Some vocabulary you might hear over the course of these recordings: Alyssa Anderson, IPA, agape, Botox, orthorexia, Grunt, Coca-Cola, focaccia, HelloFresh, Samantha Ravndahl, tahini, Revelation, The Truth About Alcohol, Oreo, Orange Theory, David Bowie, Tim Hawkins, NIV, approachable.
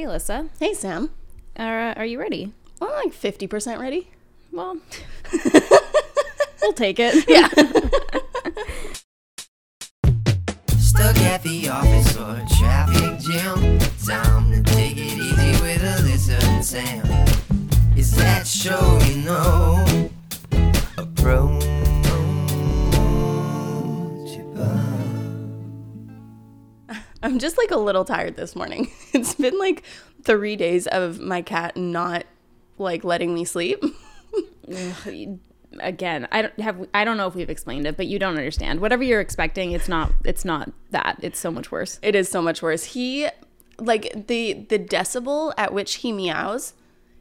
Hey, Alyssa. Hey, Sam. Are you ready? Well, I'm like 50% ready. Well, we'll take it. Yeah. Stuck at the office or a traffic jam. Time to take it easy with Alyssa and Sam. Is that show you know a pro? I'm just like a little tired this morning. It's been like 3 days of my cat not like letting me sleep. Again, I don't know if we've explained it, but you don't understand. Whatever you're expecting, it's not that. It's so much worse. It is so much worse. He like the decibel at which he meows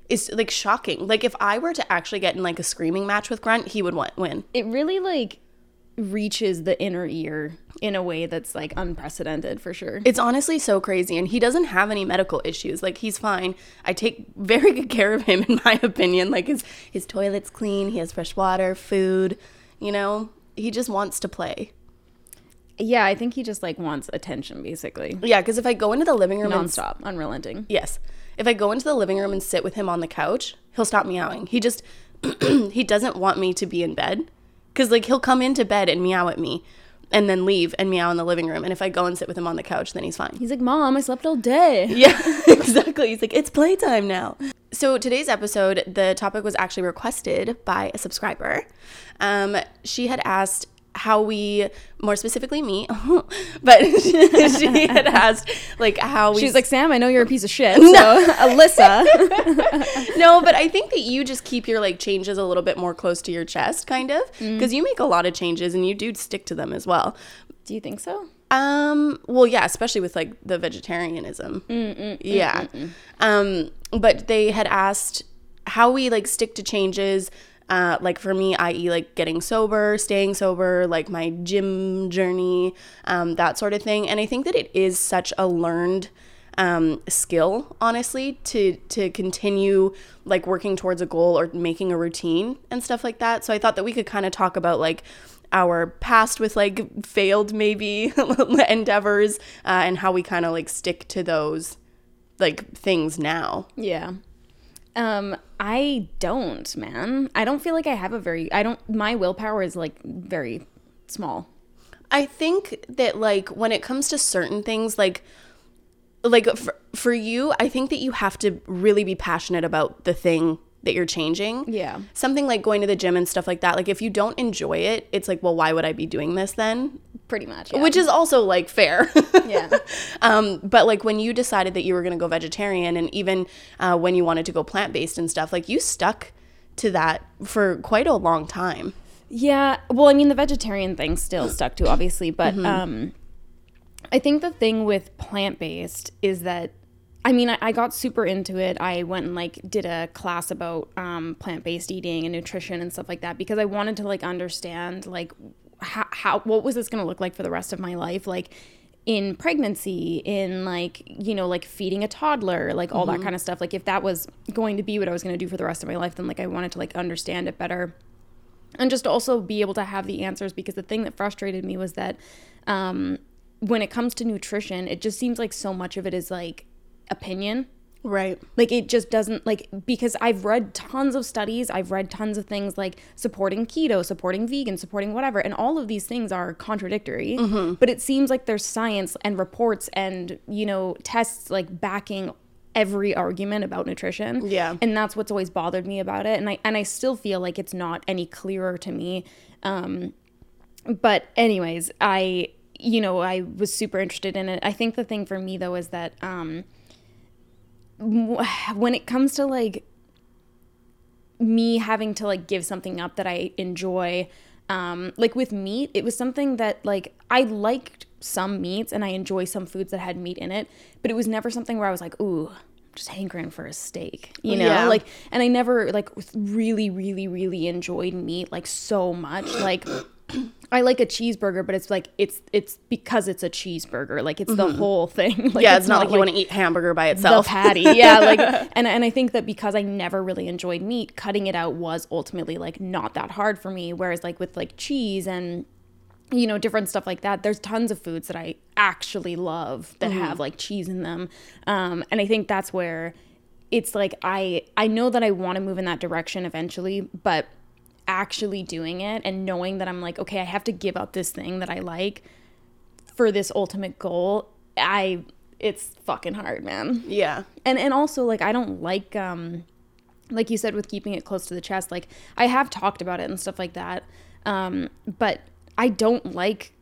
is like shocking. Like if I were to actually get in like a screaming match with Grunt, he would win. It really like reaches the inner ear in a way that's like unprecedented for sure. It's honestly so crazy, and he doesn't have any medical issues. Like he's fine. I take very good care of him, in my opinion. Like his toilet's clean, he has fresh water, food, you know. He just wants to play. Yeah, I think he just like wants attention basically. Yeah, because if I go into the living room nonstop, unrelenting. Yes. If I go into the living room and sit with him on the couch, he'll stop meowing. He just he doesn't want me to be in bed. Because, like, he'll come into bed and meow at me and then leave and meow in the living room. And if I go and sit with him on the couch, then he's fine. He's like, Mom, I slept all day. Yeah, exactly. He's like, it's playtime now. So today's episode, the topic was actually requested by a subscriber. She had asked how we, more specifically me, but she had asked, like, how we... She's like, Sam, I know you're a piece of shit, so no. Alyssa. No, but I think that you just keep your, like, changes a little bit more close to your chest, kind of, because you make a lot of changes, and you do stick to them as well. Do you think so? Well, yeah, especially with, like, the vegetarianism. Yeah. But they had asked how we, like, stick to changes... like for me, i.e. like getting sober, staying sober, like my gym journey, that sort of thing. And I think that it is such a learned skill, honestly, to continue like working towards a goal or making a routine and stuff like that. So I thought that we could kind of talk about like our past with like failed maybe endeavors and how we kind of like stick to those like things now. Yeah. I don't, man. I don't feel like I have a very, I don't, my willpower is like very small. I think that like when it comes to certain things, like for you, I think that you have to really be passionate about the thing that you're changing. Yeah. Something like going to the gym and stuff like that. Like if you don't enjoy it, it's like, well, why would I be doing this then? Pretty much, yeah. Which is also like fair. Yeah. But like when you decided that you were going to go vegetarian, and even when you wanted to go plant-based and stuff, like you stuck to that for quite a long time. Yeah. Well, I mean, the vegetarian thing still stuck to, obviously, but I think the thing with plant-based is that, I mean, I got super into it. I went and like did a class about plant-based eating and nutrition and stuff like that, because I wanted to like understand like how what was this going to look like for the rest of my life, like in pregnancy, in like, you know, like feeding a toddler, like all that kind of stuff. Like if that was going to be what I was going to do for the rest of my life, then like I wanted to like understand it better and just also be able to have the answers, because the thing that frustrated me was that when it comes to nutrition, it just seems like so much of it is like opinion. Right. Like it just doesn't, like, because I've read tons of studies, I've read tons of things like supporting keto, supporting vegan, supporting whatever, and all of these things are contradictory, but it seems like there's science and reports and, you know, tests like backing every argument about nutrition. Yeah. And that's what's always bothered me about it, and I still feel like it's not any clearer to me. But anyways, I was super interested in it. I think the thing for me though is that when it comes to like me having to like give something up that I enjoy, like with meat, it was something that like I liked some meats and I enjoy some foods that had meat in it, but it was never something where I was like, ooh, I'm just hankering for a steak, you know? Yeah. Like, and I never like really, really, really enjoyed meat like so much. Like I like a cheeseburger, but it's like it's because it's a cheeseburger. Like it's the whole thing. Like, yeah, it's not like you want to eat hamburger by itself. The patty, yeah. Like, and I think that because I never really enjoyed meat, cutting it out was ultimately like not that hard for me. Whereas like with like cheese and you know, different stuff like that. There's tons of foods that I actually love that mm-hmm. have like cheese in them. And I think that's where it's like, I know that I want to move in that direction eventually, but actually doing it and knowing that I'm like, okay, I have to give up this thing that I like for this ultimate goal. It's fucking hard, man. Yeah. And also like, I don't like you said, with keeping it close to the chest, like I have talked about it and stuff like that. But I don't like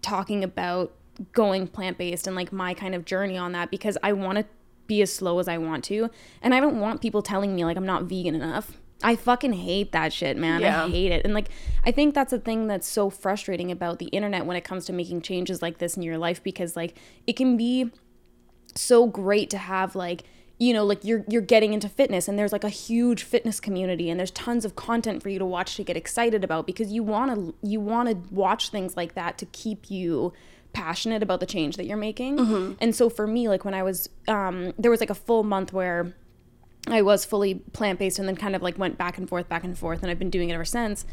talking about going plant-based and like my kind of journey on that, because I want to be as slow as I want to. And I don't want people telling me like I'm not vegan enough. I fucking hate that shit, man. Yeah. I hate it. And like, I think that's the thing that's so frustrating about the internet when it comes to making changes like this in your life, because like it can be so great to have like, you know, like you're getting into fitness and there's like a huge fitness community and there's tons of content for you to watch, to get excited about, because you want to watch things like that to keep you passionate about the change that you're making. Mm-hmm. And so for me, like when I was there was like a full month where I was fully plant-based and then kind of like went back and forth, and I've been doing it ever since,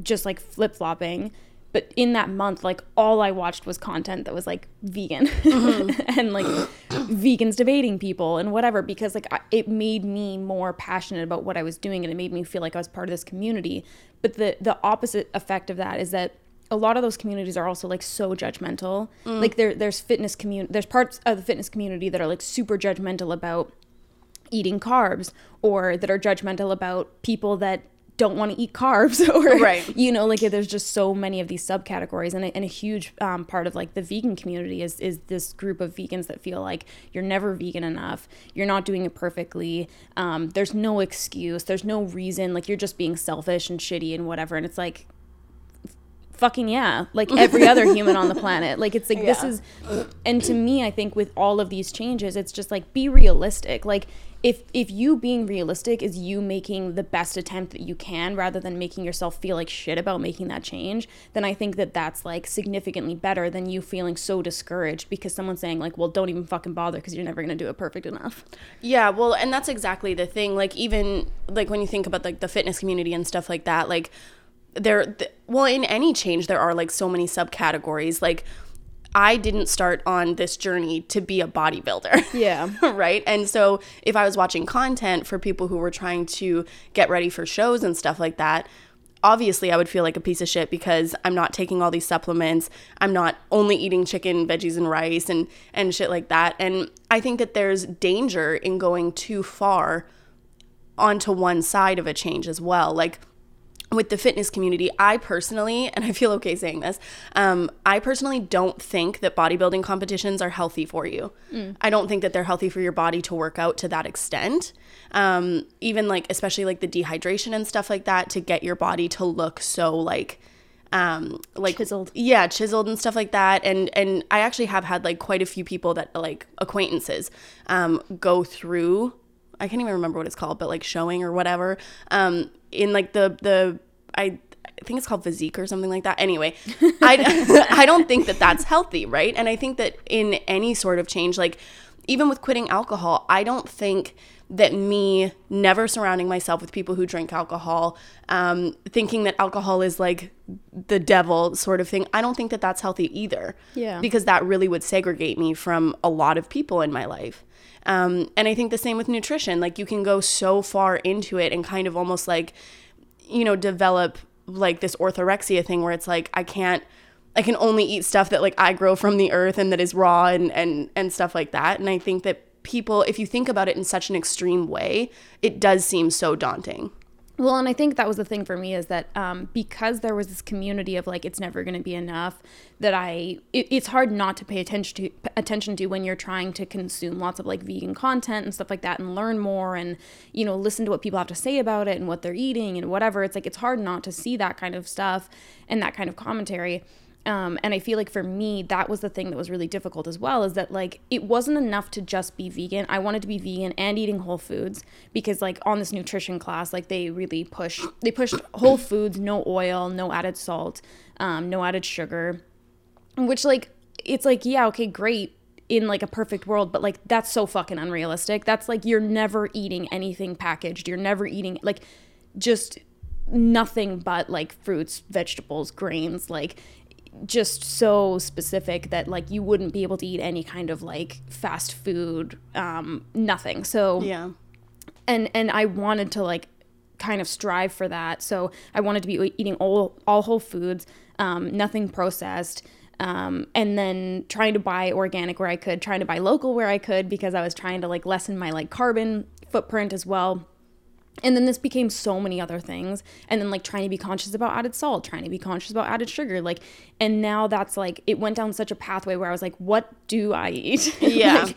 just like flip-flopping. But in that month, like all I watched was content that was like vegan mm-hmm. and like vegans debating people and whatever, because like it made me more passionate about what I was doing and it made me feel like I was part of this community. But the opposite effect of that is that a lot of those communities are also like so judgmental. Mm. Like there's parts of the fitness community that are like super judgmental about eating carbs, or that are judgmental about people that don't want to eat carbs, or right. you know, like there's just so many of these subcategories, and a huge part of like the vegan community is this group of vegans that feel like you're never vegan enough, you're not doing it perfectly, there's no excuse, there's no reason, like you're just being selfish and shitty and whatever. And it's like, fucking yeah, like every other human on the planet, like it's like yeah. this is. And to me, I think with all of these changes, it's just like, be realistic. Like if you being realistic is you making the best attempt that you can, rather than making yourself feel like shit about making that change, then I think that that's like significantly better than you feeling so discouraged because someone's saying like, well, don't even fucking bother because you're never going to do it perfect enough. Yeah, well, and that's exactly the thing. Like even like when you think about like the fitness community and stuff like that, like well, in any change, there are like so many subcategories. Like I didn't start on this journey to be a bodybuilder. Yeah. Right. And so if I was watching content for people who were trying to get ready for shows and stuff like that, obviously I would feel like a piece of shit because I'm not taking all these supplements. I'm not only eating chicken, veggies, and rice and shit like that. And I think that there's danger in going too far onto one side of a change as well. Like with the fitness community, I personally, and I feel okay saying this, I personally don't think that bodybuilding competitions are healthy for you. Mm. I don't think that they're healthy for your body to work out to that extent. Even like, especially like the dehydration and stuff like that, to get your body to look so like chiseled. Yeah, chiseled and stuff like that. And I actually have had like quite a few people that like acquaintances go through, I can't even remember what it's called, but like showing or whatever, in like the I think it's called physique or something like that. Anyway, I don't think that that's healthy, right? And I think that in any sort of change, like even with quitting alcohol, I don't think that me never surrounding myself with people who drink alcohol, thinking that alcohol is like the devil sort of thing, I don't think that that's healthy either. Yeah. Because that really would segregate me from a lot of people in my life. And I think the same with nutrition. Like you can go so far into it and kind of almost like, you know, develop like this orthorexia thing where it's like, I can only eat stuff that like I grow from the earth and that is raw and stuff like that. And I think that people, if you think about it in such an extreme way, it does seem so daunting. Well, and I think that was the thing for me, is that because there was this community of like, it's never going to be enough, that it's hard not to pay attention to when you're trying to consume lots of like vegan content and stuff like that, and learn more and, you know, listen to what people have to say about it and what they're eating and whatever. It's like, it's hard not to see that kind of stuff and that kind of commentary. And I feel like for me, that was the thing that was really difficult as well, is that like it wasn't enough to just be vegan. I wanted to be vegan and eating whole foods, because like on this nutrition class, like they really pushed whole foods, no oil, no added salt, no added sugar, which like, it's like, yeah, okay, great in like a perfect world, but like that's so fucking unrealistic. That's like, you're never eating anything packaged. You're never eating like just nothing but like fruits, vegetables, grains, like just so specific that like you wouldn't be able to eat any kind of like fast food, nothing. So yeah. And I wanted to like kind of strive for that. So I wanted to be eating all whole foods, nothing processed. And then trying to buy organic where I could, trying to buy local where I could, because I was trying to like lessen my like carbon footprint as well. And then this became so many other things. And then like trying to be conscious about added salt, trying to be conscious about added sugar. Like, and now that's like, it went down such a pathway where I was like, what do I eat? Yeah.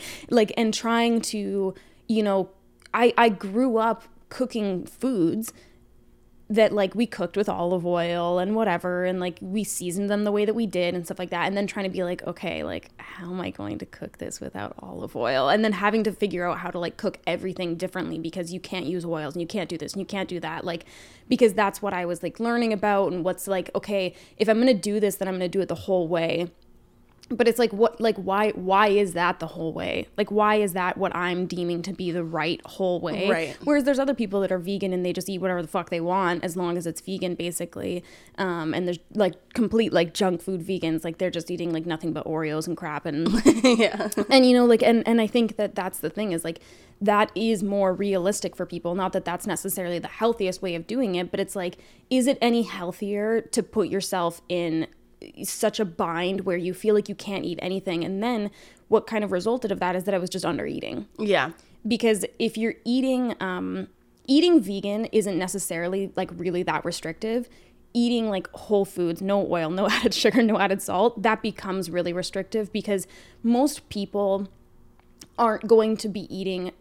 And trying to, you know, I grew up cooking foods that like we cooked with olive oil and whatever, and like we seasoned them the way that we did and stuff like that, and then trying to be like, okay, like how am I going to cook this without olive oil, and then having to figure out how to like cook everything differently because you can't use oils and you can't do this and you can't do that, like because that's what I was like learning about, and what's like, okay, if I'm gonna do this then I'm gonna do it the whole way. But it's like, what, like, why is that the whole way? Like, why is that what I'm deeming to be the right whole way? Right. Whereas there's other people that are vegan and they just eat whatever the fuck they want as long as it's vegan, basically. And there's like complete like junk food vegans, like they're just eating like nothing but Oreos and crap. And yeah. And you know, like, and I think that that's the thing, is like, that is more realistic for people. Not that that's necessarily the healthiest way of doing it, but it's like, is it any healthier to put yourself in such a bind where you feel like you can't eat anything? And then what kind of resulted of that is that I was just under eating. Yeah. Because if you're eating, eating vegan isn't necessarily like really that restrictive. Eating like whole foods, no oil, no added sugar, no added salt, that becomes really restrictive because most people aren't going to be eating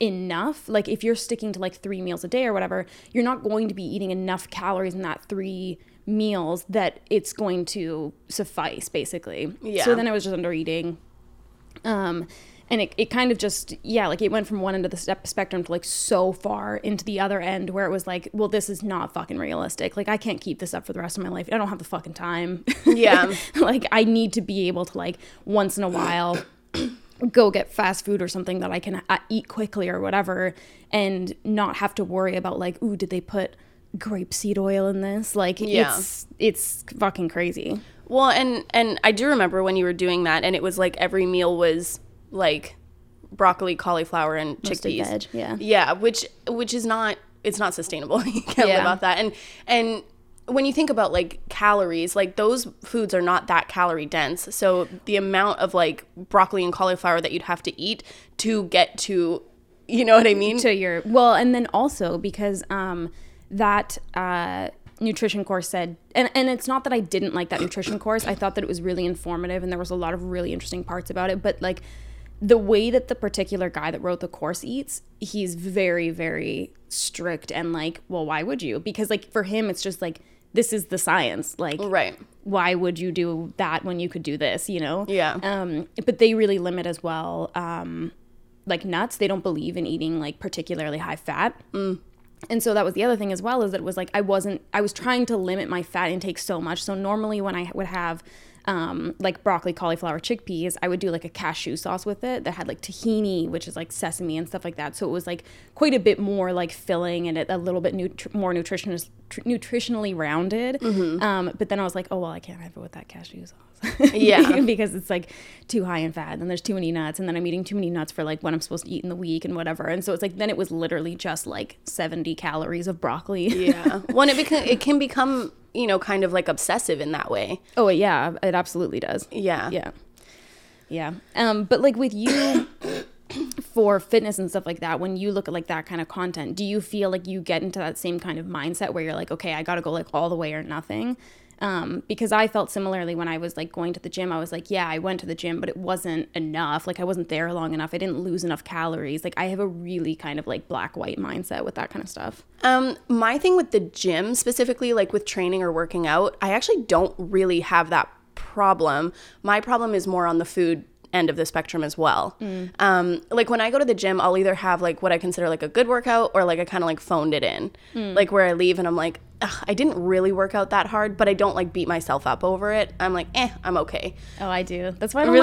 enough. Like if you're sticking to like 3 meals a day or whatever, you're not going to be eating enough calories in that 3 meals that it's going to suffice, basically. Yeah. So then I was just under eating. And it kind of just, yeah, like it went from one end of the spectrum to like so far into the other end where it was like, well, this is not fucking realistic. Like I can't keep this up for the rest of my life. I don't have the fucking time. Yeah. Like I need to be able to like once in a while go get fast food or something that I can eat quickly or whatever, and not have to worry about like, ooh, did they put grapeseed oil in this? Like, yeah. It's fucking crazy. Well, and I do remember when you were doing that, and it was like every meal was like broccoli, cauliflower, and chickpeas. Veg, yeah. Yeah, which is not, it's not sustainable. You can't live off that. And when you think about like calories, like those foods are not that calorie dense. So the amount of like broccoli and cauliflower that you'd have to eat to get to, you know what I mean? To your, well, and then also because that nutrition course said, and it's not that I didn't like that nutrition course. I thought that it was really informative and there was a lot of really interesting parts about it. But like the way that the particular guy that wrote the course eats, he's very, very strict and like, well, why would you? Because like for him, it's just like, this is the science. Like, right. Why would you do that when you could do this, you know? Yeah. But they really limit as well, like nuts. They don't believe in eating like particularly high fat. Mm. And so that was the other thing as well, is that it was like I was trying to limit my fat intake so much. So normally when I would have like broccoli, cauliflower, chickpeas, I would do like a cashew sauce with it that had like tahini, which is like sesame and stuff like that. So it was like quite a bit more like filling and a little bit more nutritionally rounded. Mm-hmm. But then I was like, oh, well, I can't have it with that cashew sauce. Yeah. Because it's like too high in fat, and there's too many nuts, and then I'm eating too many nuts for like what I'm supposed to eat in the week and whatever. And so it's like, then it was literally just like 70 calories of broccoli. Yeah. When it can become, you know, kind of like obsessive in that way. Oh, yeah, it absolutely does. Yeah. Yeah. Yeah. But like with you for fitness and stuff like that, when you look at like that kind of content, do you feel like you get into that same kind of mindset where you're like, okay, I got to go like all the way or nothing? Because I felt similarly when I was like going to the gym. I was like, yeah, I went to the gym, but it wasn't enough. Like I wasn't there long enough. I didn't lose enough calories. Like I have a really kind of like black-white mindset with that kind of stuff. My thing with the gym specifically, like with training or working out, I actually don't really have that problem. My problem is more on the food end of the spectrum as well. Mm. Like when I go to the gym, I'll either have like what I consider like a good workout, or like I kind of like phoned it in. Mm. Like where I leave and I'm like, I didn't really work out that hard, but I don't like beat myself up over it. I'm like, I'm okay. Oh, I do. That's why I don't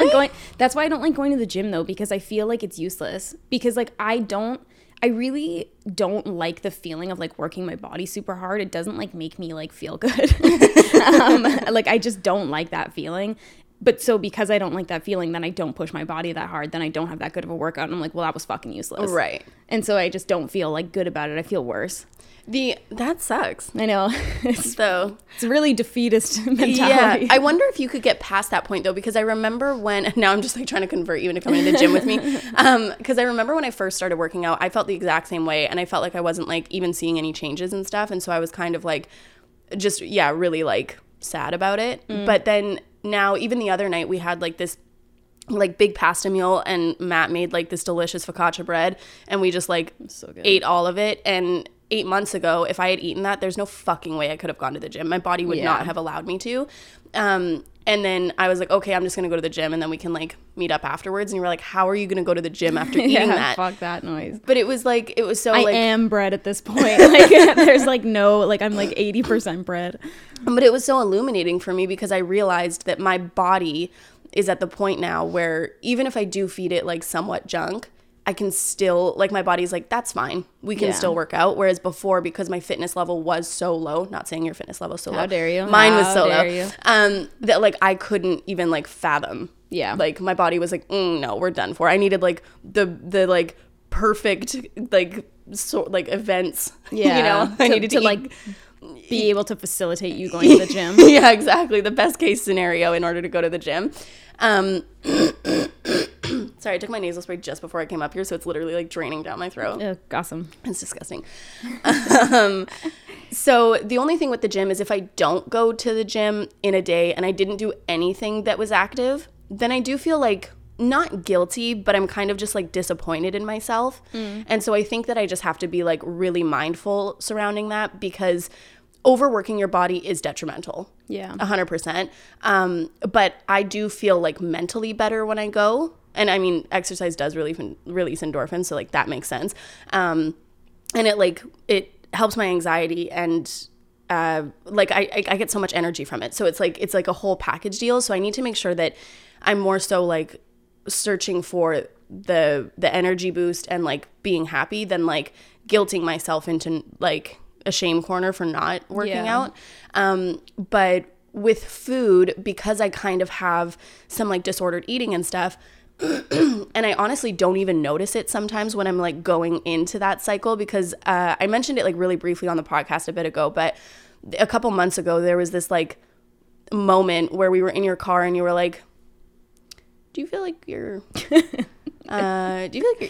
like going to the gym though, because I feel like it's useless. Because like I don't I really don't like the feeling of like working my body super hard. It doesn't like make me like feel good. Like I just don't like that feeling. But so because I don't like that feeling, then I don't push my body that hard. Then I don't have that good of a workout. And I'm like, well, that was fucking useless. Right. And so I just don't feel like good about it. I feel worse. That sucks. I know. So it's really defeatist mentality. Yeah. I wonder if you could get past that point though, because I remember when, now I'm just like trying to convert you into coming to the gym with me. Because I remember when I first started working out, I felt the exact same way. And I felt like I wasn't like even seeing any changes and stuff. And so I was kind of like, just, yeah, really like sad about it. Mm. But then now, even the other night, we had like this like big pasta meal and Matt made like this delicious focaccia bread and we just like so ate all of it. And 8 months ago, if I had eaten that, there's no fucking way I could have gone to the gym. My body would not have allowed me to. And then I was like, okay, I'm just going to go to the gym and then we can like meet up afterwards. And you were like, how are you going to go to the gym after eating that? Fuck that noise. But it was like, it was so I am bread at this point. Like there's like no, like I'm like 80% bread. But it was so illuminating for me because I realized that my body is at the point now where even if I do feed it like somewhat junk, I can still, like my body's like, that's fine. We can still work out. Whereas before, because my fitness level was so low, not saying your fitness level is so low. How dare you? Mine was so low. That like I couldn't even like fathom. Yeah. Like my body was like, no, we're done for. I needed like the like perfect like sort like events. Yeah. You know, I needed to like be able to facilitate you going to the gym. Yeah, exactly. The best case scenario in order to go to the gym. Sorry, I took my nasal spray just before I came up here, so it's literally like draining down my throat. Ugh, awesome. It's disgusting. So the only thing with the gym is if I don't go to the gym in a day and I didn't do anything that was active, then I do feel like not guilty, but I'm kind of just like disappointed in myself. Mm. And so I think that I just have to be like really mindful surrounding that because overworking your body is detrimental. Yeah. 100%. But I do feel like mentally better when I go. And I mean, exercise does release endorphins. So like that makes sense. And it like, it helps my anxiety and like I get so much energy from it. So it's like a whole package deal. So I need to make sure that I'm more so like searching for the energy boost and like being happy than like guilting myself into like a shame corner for not working out. But with food, because I kind of have some like disordered eating and stuff, and I honestly don't even notice it sometimes when I'm like going into that cycle because I mentioned it like really briefly on the podcast a bit ago, but a couple months ago there was this like moment where we were in your car and you were like, do you feel like you're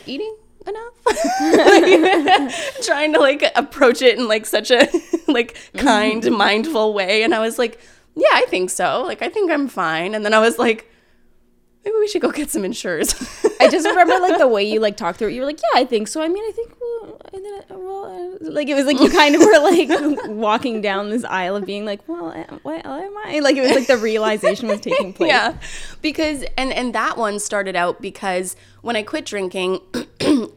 eating enough? Like, trying to like approach it in like such a like kind, mindful way. And I was like, yeah, I think so. Like I think I'm fine. And then I was like, maybe we should go get some insurance. I just remember like the way you like talked through it. You were like, yeah, I think so. I mean, I think like it was like you kind of were like walking down this aisle of being like, well, what am I? Like it was like the realization was taking place. Yeah, because and that one started out because when I quit drinking,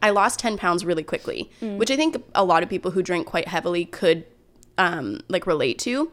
I lost 10 pounds really quickly, which I think a lot of people who drink quite heavily could like relate to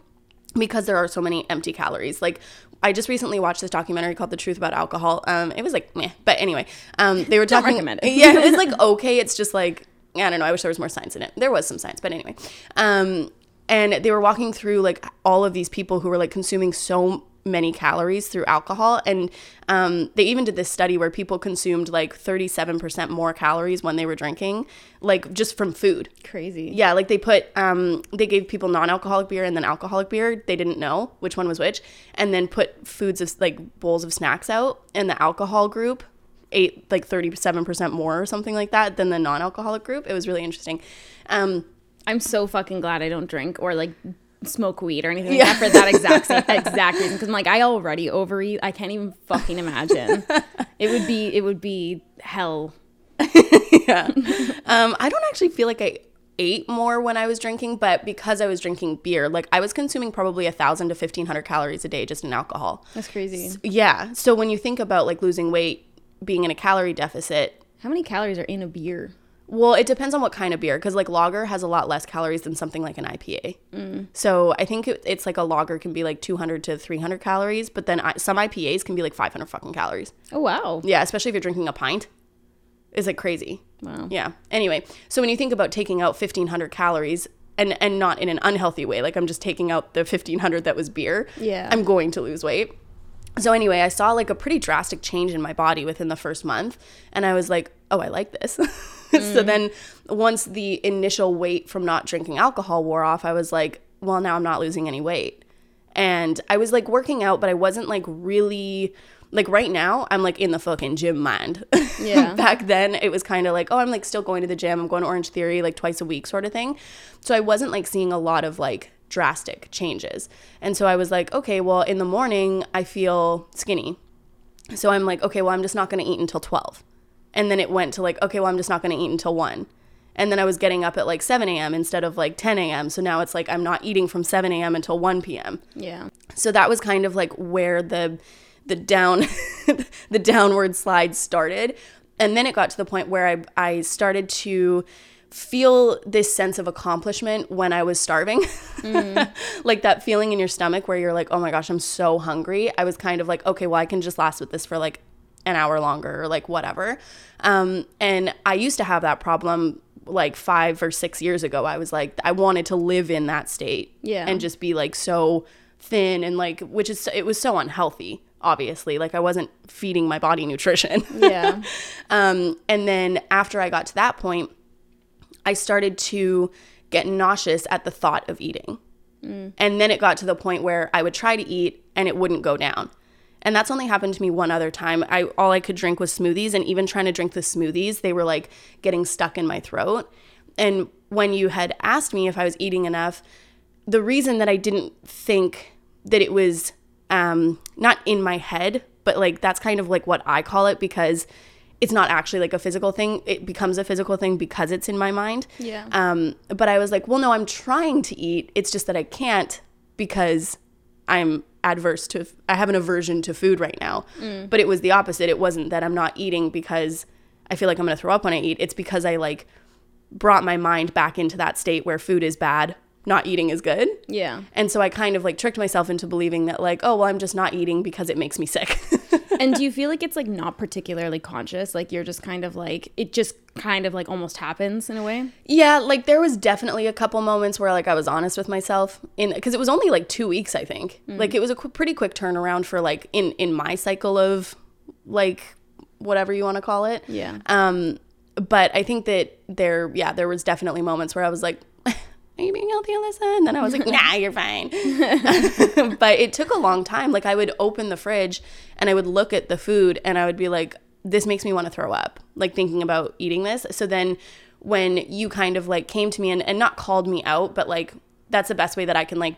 because there are so many empty calories. Like I just recently watched this documentary called The Truth About Alcohol. It was like meh, but anyway, they were talking. Yeah, it was like okay. It's just like I don't know. I wish there was more science in it. There was some science, but anyway. And they were walking through like all of these people who were like consuming so many calories through alcohol, and they even did this study where people consumed like 37% more calories when they were drinking, like just from food. Crazy. Yeah, like they put they gave people non-alcoholic beer and then alcoholic beer. They didn't know which one was which, and then put foods of like bowls of snacks out, and the alcohol group ate like 37% more or something like that than the non-alcoholic group. It was really interesting. I'm so fucking glad I don't drink or like smoke weed or anything like that for that exact reason, because I'm like, I already overeat. I can't even fucking imagine. It would be hell. Yeah. I don't actually feel like I ate more when I was drinking, but because I was drinking beer, like I was consuming probably 1,000 to 1,500 calories a day just in alcohol. That's crazy. Yeah. So when you think about like losing weight, being in a calorie deficit. How many calories are in a beer? Well, it depends on what kind of beer, because like lager has a lot less calories than something like an IPA. Mm. So I think it's like a lager can be like 200 to 300 calories, but then some IPAs can be like 500 fucking calories. Oh, wow. Yeah, especially if you're drinking a pint. Is like crazy. Wow. Yeah. Anyway, so when you think about taking out 1,500 calories and not in an unhealthy way, like I'm just taking out the 1,500 that was beer, yeah, I'm going to lose weight. So anyway, I saw like a pretty drastic change in my body within the first month. And I was like, oh, I like this. Mm. So then once the initial weight from not drinking alcohol wore off, I was like, well, now I'm not losing any weight. And I was like working out, but I wasn't like really... Like right now, I'm like in the fucking gym mind. Yeah. Back then, it was kind of like, oh, I'm like still going to the gym. I'm going to Orange Theory like twice a week sort of thing. So I wasn't like seeing a lot of like drastic changes. And so I was like, okay, well, in the morning, I feel skinny. So I'm like, okay, well, I'm just not going to eat until 12. And then it went to like, okay, well, I'm just not going to eat until 1. And then I was getting up at like 7 a.m. instead of like 10 a.m. So now it's like I'm not eating from 7 a.m. until 1 p.m. Yeah. So that was kind of like where the downward slide started. And then it got to the point where I started to feel this sense of accomplishment when I was starving. Mm. Like that feeling in your stomach where you're like, oh my gosh, I'm so hungry. I was kind of like, okay, well, I can just last with this for like an hour longer or like whatever. And I used to have that problem like 5 or 6 years ago. I was like, I wanted to live in that state, yeah, and just be like so thin and like, it was so unhealthy. Obviously, like I wasn't feeding my body nutrition. Yeah. And then after I got to that point, I started to get nauseous at the thought of eating. Mm. And then it got to the point where I would try to eat and it wouldn't go down. And that's only happened to me one other time. All I could drink was smoothies, and even trying to drink the smoothies, they were like getting stuck in my throat. And when you had asked me if I was eating enough, the reason that I didn't think that it was not in my head, but like that's kind of like what I call it, because it's not actually like a physical thing. It becomes a physical thing because it's in my mind. Yeah. But I was like, well, no, I'm trying to eat. It's just that I can't because I have an aversion to food right now. Mm. But it was the opposite. It wasn't that I'm not eating because I feel like I'm going to throw up when I eat. It's because I like brought my mind back into that state where food is bad. Not eating is good. Yeah. And so I kind of like tricked myself into believing that like, oh, well, I'm just not eating because it makes me sick. And do you feel like it's like not particularly conscious? Like you're just kind of like, it just kind of like almost happens in a way? Yeah. Like there was definitely a couple moments where like I was honest with myself because it was only like 2 weeks, I think. Mm. Like it was a pretty quick turnaround for like in my cycle of like whatever you want to call it. Yeah. But I think that there was definitely moments where I was like, are you being healthy, Alyssa? And then I was like, nah, you're fine. But it took a long time. Like I would open the fridge and I would look at the food and I would be like, this makes me want to throw up, like thinking about eating this. So then when you kind of like came to me and not called me out, but like that's the best way that I can like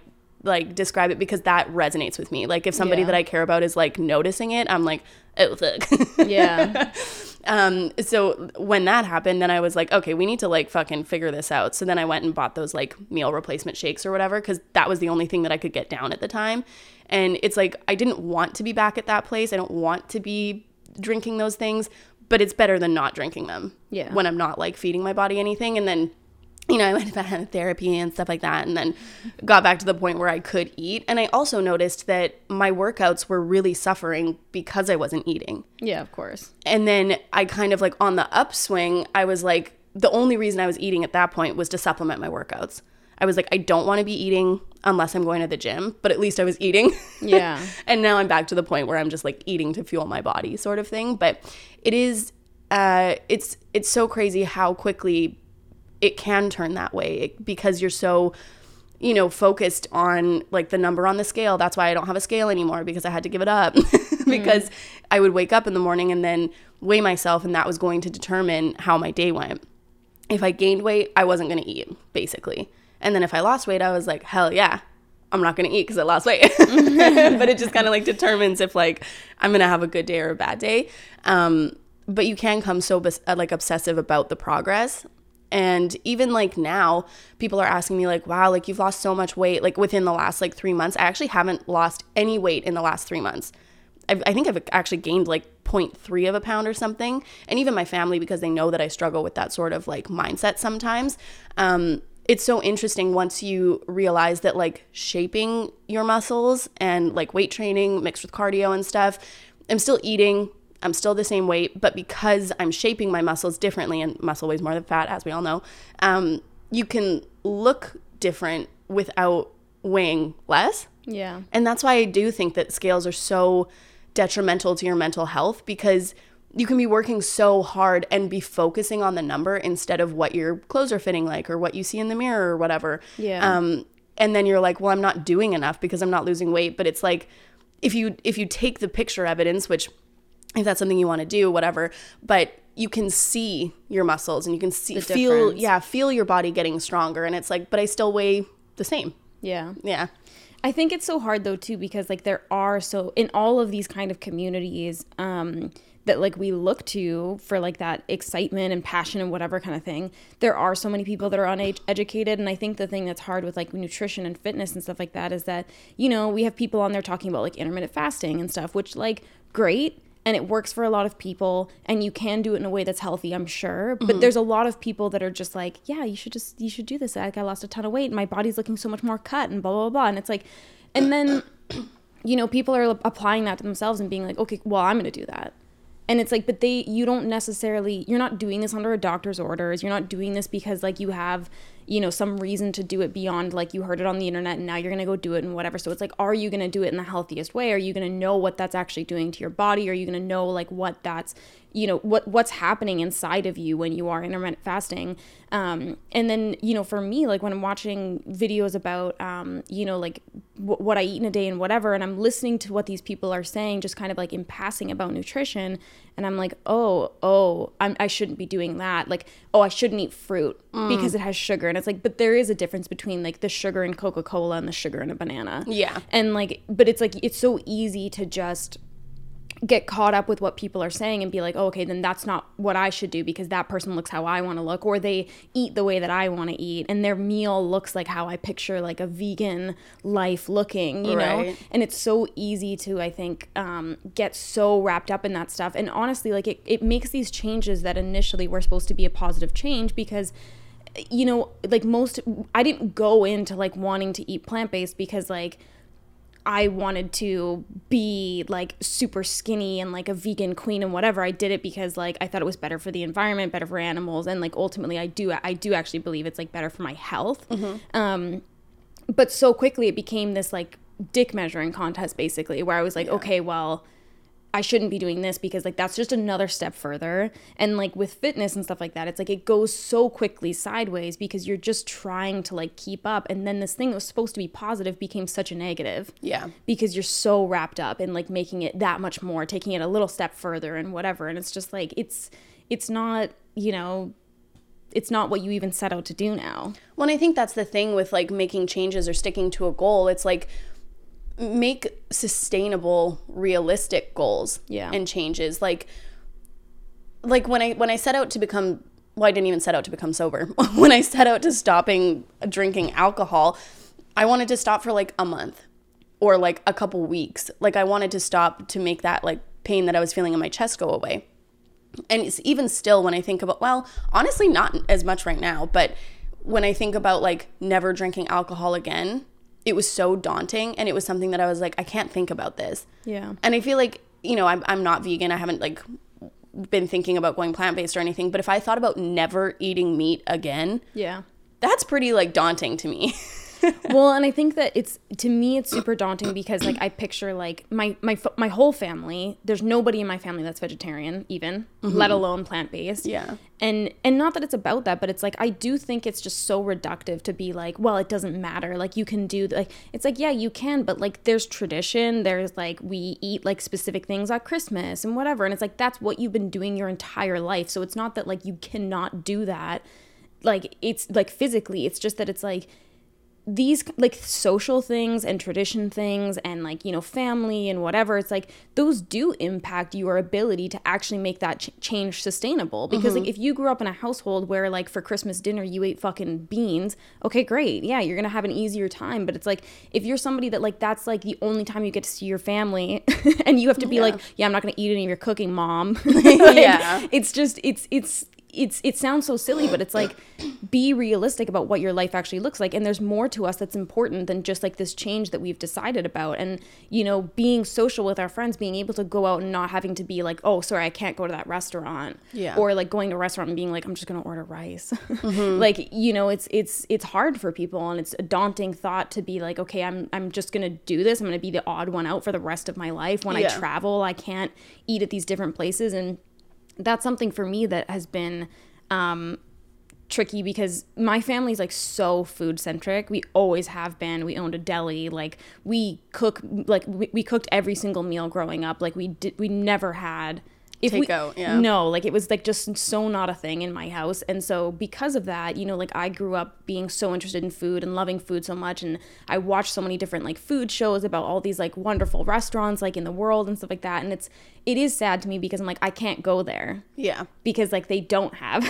describe it, because that resonates with me. Like if somebody that I care about is like noticing it, I'm like, oh fuck. Yeah. So when that happened, then I was like, okay, we need to like fucking figure this out. So then I went and bought those like meal replacement shakes or whatever, because that was the only thing that I could get down at the time. And it's like, I didn't want to be back at that place. I don't want to be drinking those things, but it's better than not drinking them. Yeah. When I'm not like feeding my body anything. And then, you know, I went back to therapy and stuff like that, and then got back to the point where I could eat. And I also noticed that my workouts were really suffering because I wasn't eating. Yeah, of course. And then I kind of like on the upswing, I was like, the only reason I was eating at that point was to supplement my workouts. I was like, I don't want to be eating unless I'm going to the gym, but at least I was eating. Yeah. And now I'm back to the point where I'm just like eating to fuel my body sort of thing. But it is, it's so crazy how quickly it can turn that way, because you're so, you know, focused on like the number on the scale. That's why I don't have a scale anymore, because I had to give it up. Because I would wake up in the morning and then weigh myself, and that was going to determine how my day went. If I gained weight, I wasn't going to eat, basically. And then if I lost weight, I was like, hell yeah, I'm not going to eat because I lost weight. But it just kind of like determines if like I'm going to have a good day or a bad day. But you can come so like obsessive about the progress. And even like now, people are asking me like, wow, like you've lost so much weight like within the last like 3 months. I actually haven't lost any weight in the last 3 months. I think I've actually gained like 0.3 of a pound or something. And even my family, because they know that I struggle with that sort of like mindset sometimes. It's so interesting once you realize that like shaping your muscles and like weight training mixed with cardio and stuff, I'm still eating. I'm still the same weight, but because I'm shaping my muscles differently, and muscle weighs more than fat, as we all know, you can look different without weighing less. Yeah. And that's why I do think that scales are so detrimental to your mental health, because you can be working so hard and be focusing on the number instead of what your clothes are fitting like or what you see in the mirror or whatever. Yeah. And then you're like, well, I'm not doing enough because I'm not losing weight. But it's like, if you take the picture evidence, which if that's something you want to do, whatever, but you can see your muscles and you can see, feel your body getting stronger. And it's like, but I still weigh the same. Yeah. Yeah. I think it's so hard though, too, because like there are so in all of these kind of communities, that like we look to for like that excitement and passion and whatever kind of thing, there are so many people that are uneducated. And I think the thing that's hard with like nutrition and fitness and stuff like that is that, you know, we have people on there talking about like intermittent fasting and stuff, which like great. And it works for a lot of people and you can do it in a way that's healthy, I'm sure. But there's a lot of people that are just like, yeah, you should do this. Like I lost a ton of weight and my body's looking so much more cut and blah, blah, blah. And it's like, and then, you know, people are applying that to themselves and being like, okay, well, I'm going to do that. And it's like, but you don't necessarily, you're not doing this under a doctor's orders. You're not doing this because like you have, you know, some reason to do it beyond like you heard it on the internet and now you're going to go do it and whatever. So it's like, are you going to do it in the healthiest way? Are you going to know what that's actually doing to your body? Are you going to know like what that's, you know, what's happening inside of you when you are intermittent fasting? And then, you know, for me, like when I'm watching videos about, you know, like what I eat in a day and whatever, and I'm listening to what these people are saying, just kind of like in passing about nutrition. And I'm like, I shouldn't be doing that. Like, oh, I shouldn't eat fruit because it has sugar. And it's like, but there is a difference between like the sugar in Coca-Cola and the sugar in a banana. Yeah. And like, but it's like, it's so easy to just get caught up with what people are saying and be like, oh, okay, then that's not what I should do because that person looks how I want to look, or they eat the way that I want to eat and their meal looks like how I picture like a vegan life looking, you know? And it's so easy to, I think, get so wrapped up in that stuff. And honestly, like it makes these changes that initially were supposed to be a positive change because, you know, like I didn't go into like wanting to eat plant-based because like I wanted to be like super skinny and like a vegan queen and whatever. I did it because like I thought it was better for the environment, better for animals, and like ultimately I do actually believe it's like better for my health. Mm-hmm. But so quickly it became this like dick measuring contest basically, where I was like, okay, well, I shouldn't be doing this because like that's just another step further. And like with fitness and stuff like that, it's like it goes so quickly sideways because you're just trying to like keep up, and then this thing that was supposed to be positive became such a negative. Yeah. Because you're so wrapped up in like making it that much more, taking it a little step further and whatever, and it's just like it's not, you know, it's not what you even set out to do now. Well, and I think that's the thing with like making changes or sticking to a goal. It's like make sustainable, realistic goals and changes. Like when I set out to become, well, I didn't even set out to become sober. When I set out to stopping drinking alcohol, I wanted to stop for like a month or like a couple weeks. Like I wanted to stop to make that like pain that I was feeling in my chest go away. And it's even still when I think about, well, honestly, not as much right now, but when I think about like never drinking alcohol again, it was so daunting, and it was something that I was like, I can't think about this. Yeah. And I feel like, you know, I'm not vegan. I haven't like been thinking about going plant-based or anything, but if I thought about never eating meat again, yeah, that's pretty like daunting to me. Well, and I think that it's super daunting because like I picture like my whole family, there's nobody in my family that's vegetarian even, let alone plant-based. Yeah. And not that it's about that, but it's like I do think it's just so reductive to be like, well, it doesn't matter. Like you can do like, it's like, yeah, you can, but like there's tradition, there's like we eat like specific things at Christmas and whatever, and it's like that's what you've been doing your entire life. So it's not that like you cannot do that. Like it's like physically, it's just that it's like these like social things and tradition things and like, you know, family and whatever, it's like those do impact your ability to actually make that change sustainable, because like if you grew up in a household where like for Christmas dinner you ate fucking beans, okay, great, yeah, you're gonna have an easier time. But it's like if you're somebody that like that's like the only time you get to see your family and you have to be like, yeah, I'm not gonna eat any of your cooking, mom. Like, yeah, it's just it's it sounds so silly, but it's like, be realistic about what your life actually looks like. And there's more to us that's important than just like this change that we've decided about. And, you know, being social with our friends, being able to go out and not having to be like, oh, sorry, I can't go to that restaurant. Yeah. Or like going to a restaurant and being like, I'm just going to order rice. Mm-hmm. Like, you know, it's hard for people, and it's a daunting thought to be like, okay, I'm just going to do this. I'm going to be the odd one out for the rest of my life. When I travel, I can't eat at these different places. And that's something for me that has been tricky, because my family's like so food centric. We always have been. We owned a deli. Like we cooked every single meal growing up. Like we never had takeout. Yeah. No, like it was like just so not a thing in my house. And so because of that, you know, like I grew up being so interested in food and loving food so much. And I watched so many different like food shows about all these like wonderful restaurants like in the world and stuff like that. And it is sad to me, because I'm like, I can't go there. Yeah. Because like they don't have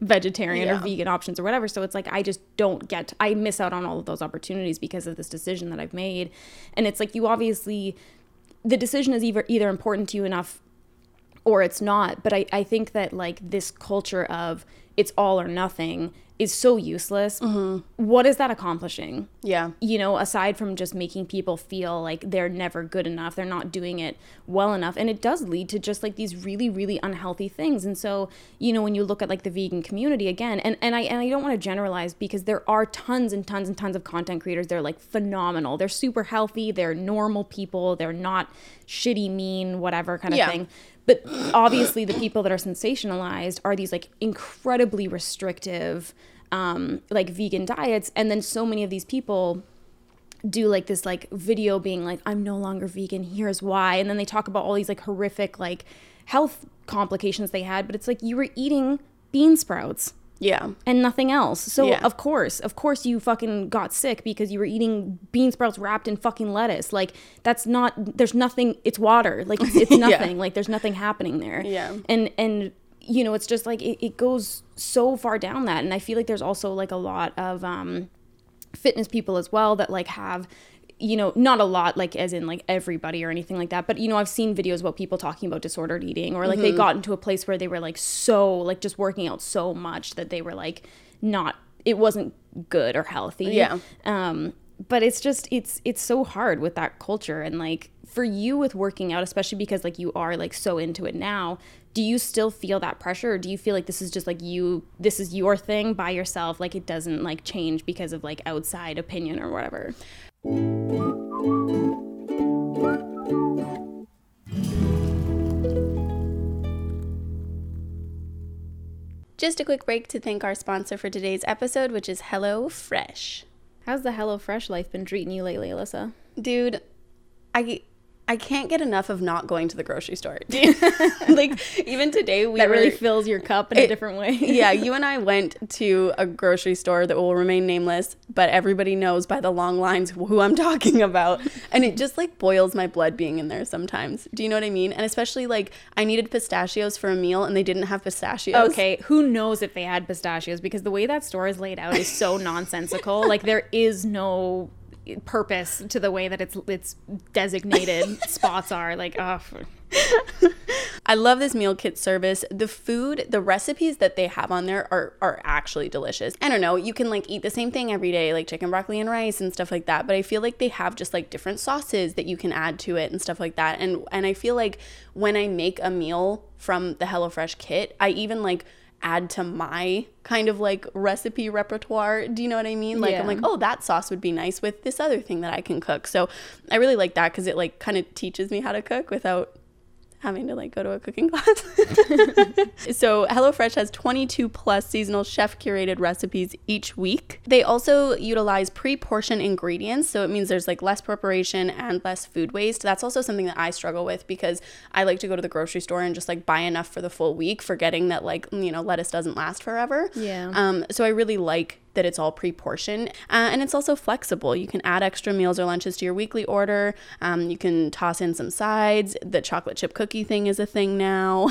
vegetarian or vegan options or whatever. So it's like, I just don't get, I miss out on all of those opportunities because of this decision that I've made. And it's like, you obviously, the decision is either important to you enough or it's not. But I think that like this culture of it's all or nothing is so useless. Mm-hmm. What is that accomplishing? Yeah. You know, aside from just making people feel like they're never good enough, they're not doing it well enough. And it does lead to just like these really, really unhealthy things. And so, you know, when you look at like the vegan community again, and I don't want to generalize, because there are tons and tons and tons of content creators. They're like phenomenal. They're super healthy. They're normal people. They're not shitty, mean, whatever kind of thing. But obviously the people that are sensationalized are these like incredibly restrictive like vegan diets. And then so many of these people do like this like video being like, I'm no longer vegan, here's why. And then they talk about all these like horrific like health complications they had. But it's like, you were eating bean sprouts. Yeah. And nothing else. So of course you fucking got sick because you were eating bean sprouts wrapped in fucking lettuce. Like that's not, there's nothing, it's water. Like it's nothing. Like there's nothing happening there. Yeah. And you know, it's just like, it goes so far down that. And I feel like there's also like a lot of fitness people as well that like have, you know, not a lot, like as in like everybody or anything like that, but you know, I've seen videos about people talking about disordered eating, or like mm-hmm. they got into a place where they were like so like just working out so much that they were like not, it wasn't good or healthy. Yeah. But it's just, it's so hard with that culture. And like for you with working out, especially because like you are like so into it now, do you still feel that pressure, or do you feel like this is just like you, this is your thing by yourself, like it doesn't like change because of like outside opinion or whatever? Just a quick break to thank our sponsor for today's episode, which is HelloFresh. How's the HelloFresh life been treating you lately, Alyssa? Dude, I can't get enough of not going to the grocery store. Like even today we really fills your cup in a different way. Yeah, you and I went to a grocery store that will remain nameless, but everybody knows by the long lines who I'm talking about. And it just like boils my blood being in there sometimes. Do you know what I mean? And especially like I needed pistachios for a meal and they didn't have pistachios. Okay, who knows if they had pistachios, because the way that store is laid out is so nonsensical. Like there is no purpose to the way that it's designated spots are like, oh. I love this meal kit service. The food, the recipes that they have on there are actually delicious. I don't know, you can like eat the same thing every day, like chicken, broccoli, and rice and stuff like that, but I feel like they have just like different sauces that you can add to it and stuff like that. And I feel like when I make a meal from the HelloFresh kit, I even like add to my kind of like recipe repertoire. Do you know what I mean? Like I'm like, oh, that sauce would be nice with this other thing that I can cook. So I really like that, because it like kind of teaches me how to cook without having to like go to a cooking class. So HelloFresh has 22 plus seasonal chef curated recipes each week. They also utilize pre-portioned ingredients, so it means there's like less preparation and less food waste. That's also something that I struggle with, because I like to go to the grocery store and just like buy enough for the full week, forgetting that like, you know, lettuce doesn't last forever. So I really like that it's all pre-portioned, and it's also flexible. You can add extra meals or lunches to your weekly order. You can toss in some sides. The chocolate chip cookie thing is a thing now.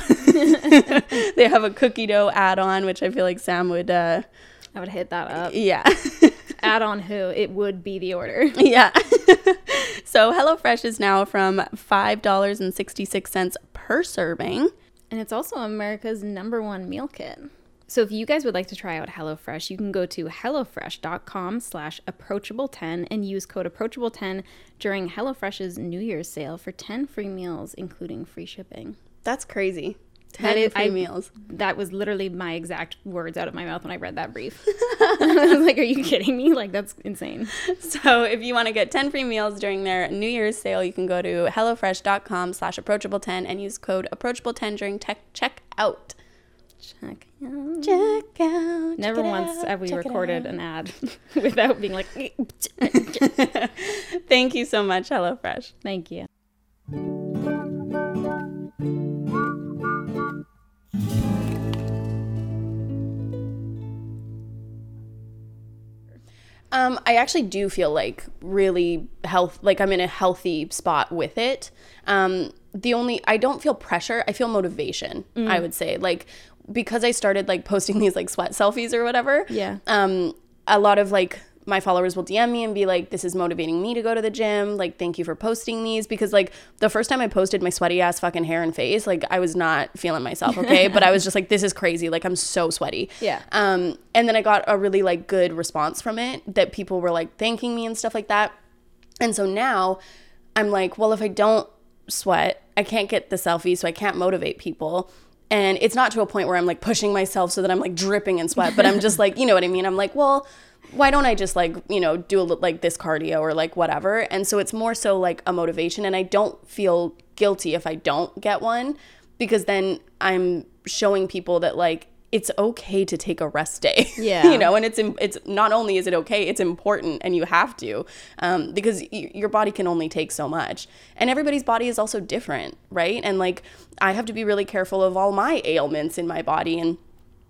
They have a cookie dough add-on, which I feel like Sam would I would hit that up. Yeah. Add-on who? It would be the order. Yeah. So HelloFresh is now from $5.66 per serving, and it's also America's number one meal kit. So if you guys would like to try out HelloFresh, you can go to hellofresh.com/approachable10 and use code approachable10 during HelloFresh's New Year's sale for 10 free meals, including free shipping. That's crazy. 10 free meals. That was literally my exact words out of my mouth when I read that brief. I was like, are you kidding me? Like, that's insane. So if you want to get 10 free meals during their New Year's sale, you can go to hellofresh.com/approachable10 and use code approachable10 during checkout. Check out. Never once have we recorded an ad without being like. Thank you so much, HelloFresh. Thank you. I actually do feel like really like I'm in a healthy spot with it. I don't feel pressure. I feel motivation, I would say. Like, because I started like posting these like sweat selfies or whatever. Yeah. A lot of like my followers will DM me and be like, this is motivating me to go to the gym. Like, thank you for posting these. Because like the first time I posted my sweaty ass fucking hair and face, like I was not feeling myself. Okay. But I was just like, this is crazy. Like, I'm so sweaty. Yeah. And then I got a really like good response from it that people were like thanking me and stuff like that. And so now I'm like, well, if I don't sweat, I can't get the selfie. So I can't motivate people. And it's not to a point where I'm like pushing myself so that I'm like dripping in sweat, but I'm just like, you know what I mean? I'm like, well, why don't I just like, you know, do a like this cardio or like whatever? And so it's more so like a motivation, and I don't feel guilty if I don't get one, because then I'm showing people that like it's okay to take a rest day. Yeah. You know, and it's not only is it okay, it's important, and you have to, because your body can only take so much, and everybody's body is also different, right? And like I have to be really careful of all my ailments in my body. And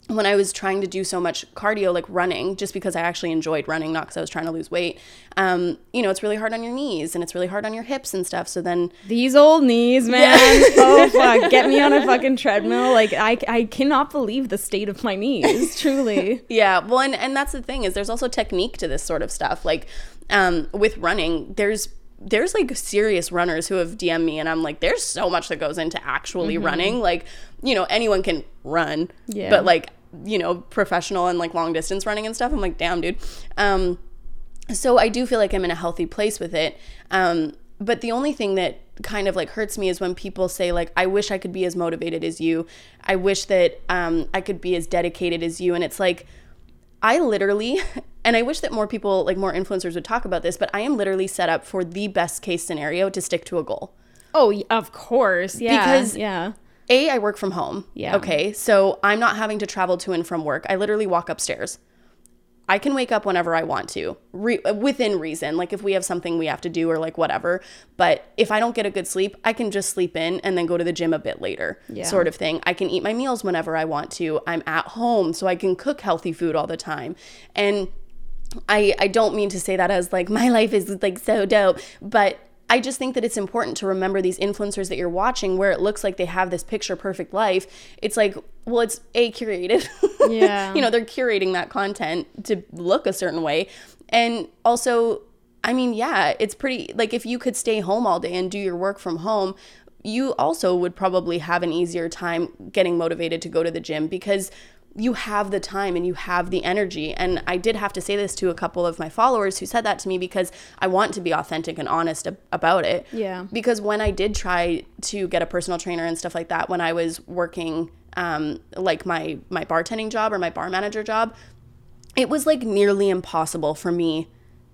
when I was trying to do so much cardio, like running, just because I actually enjoyed running, not because I was trying to lose weight, you know, it's really hard on your knees and it's really hard on your hips and stuff. So then these old knees, man. Yeah. Oh, fuck. Get me on a fucking treadmill. Like, I cannot believe the state of my knees, truly. Yeah. Well, and that's the thing, is there's also technique to this sort of stuff. Like, with running, there's like serious runners who have DM'd me, and I'm like, there's so much that goes into actually running. Like, you know, anyone can run, yeah, but like, you know, professional and like long distance running and stuff, I'm like, damn, dude. So I do feel like I'm in a healthy place with it. But the only thing that kind of like hurts me is when people say like, I wish I could be as motivated as you. I wish that I could be as dedicated as you. And it's like, I literally, and I wish that more people, like more influencers would talk about this, but I am literally set up for the best case scenario to stick to a goal. Oh, of course. Yeah. Because yeah. A, I work from home. Yeah. Okay. So I'm not having to travel to and from work. I literally walk upstairs. I can wake up whenever I want to, within reason. Like if we have something we have to do or like whatever. But if I don't get a good sleep, I can just sleep in and then go to the gym a bit later, sort of thing. I can eat my meals whenever I want to. I'm at home, so I can cook healthy food all the time. And I don't mean to say that as like my life is like so dope, but I just think that it's important to remember these influencers that you're watching, where it looks like they have this picture perfect life. It's like, well, it's A, curated. Yeah. You know, they're curating that content to look a certain way. And also, I mean, yeah, it's pretty, like if you could stay home all day and do your work from home, you also would probably have an easier time getting motivated to go to the gym, because you have the time and you have the energy. And I did have to say this to a couple of my followers who said that to me, because I want to be authentic and honest about it. Yeah. Because when I did try to get a personal trainer and stuff like that, when I was working like my bartending job or my bar manager job, it was like nearly impossible for me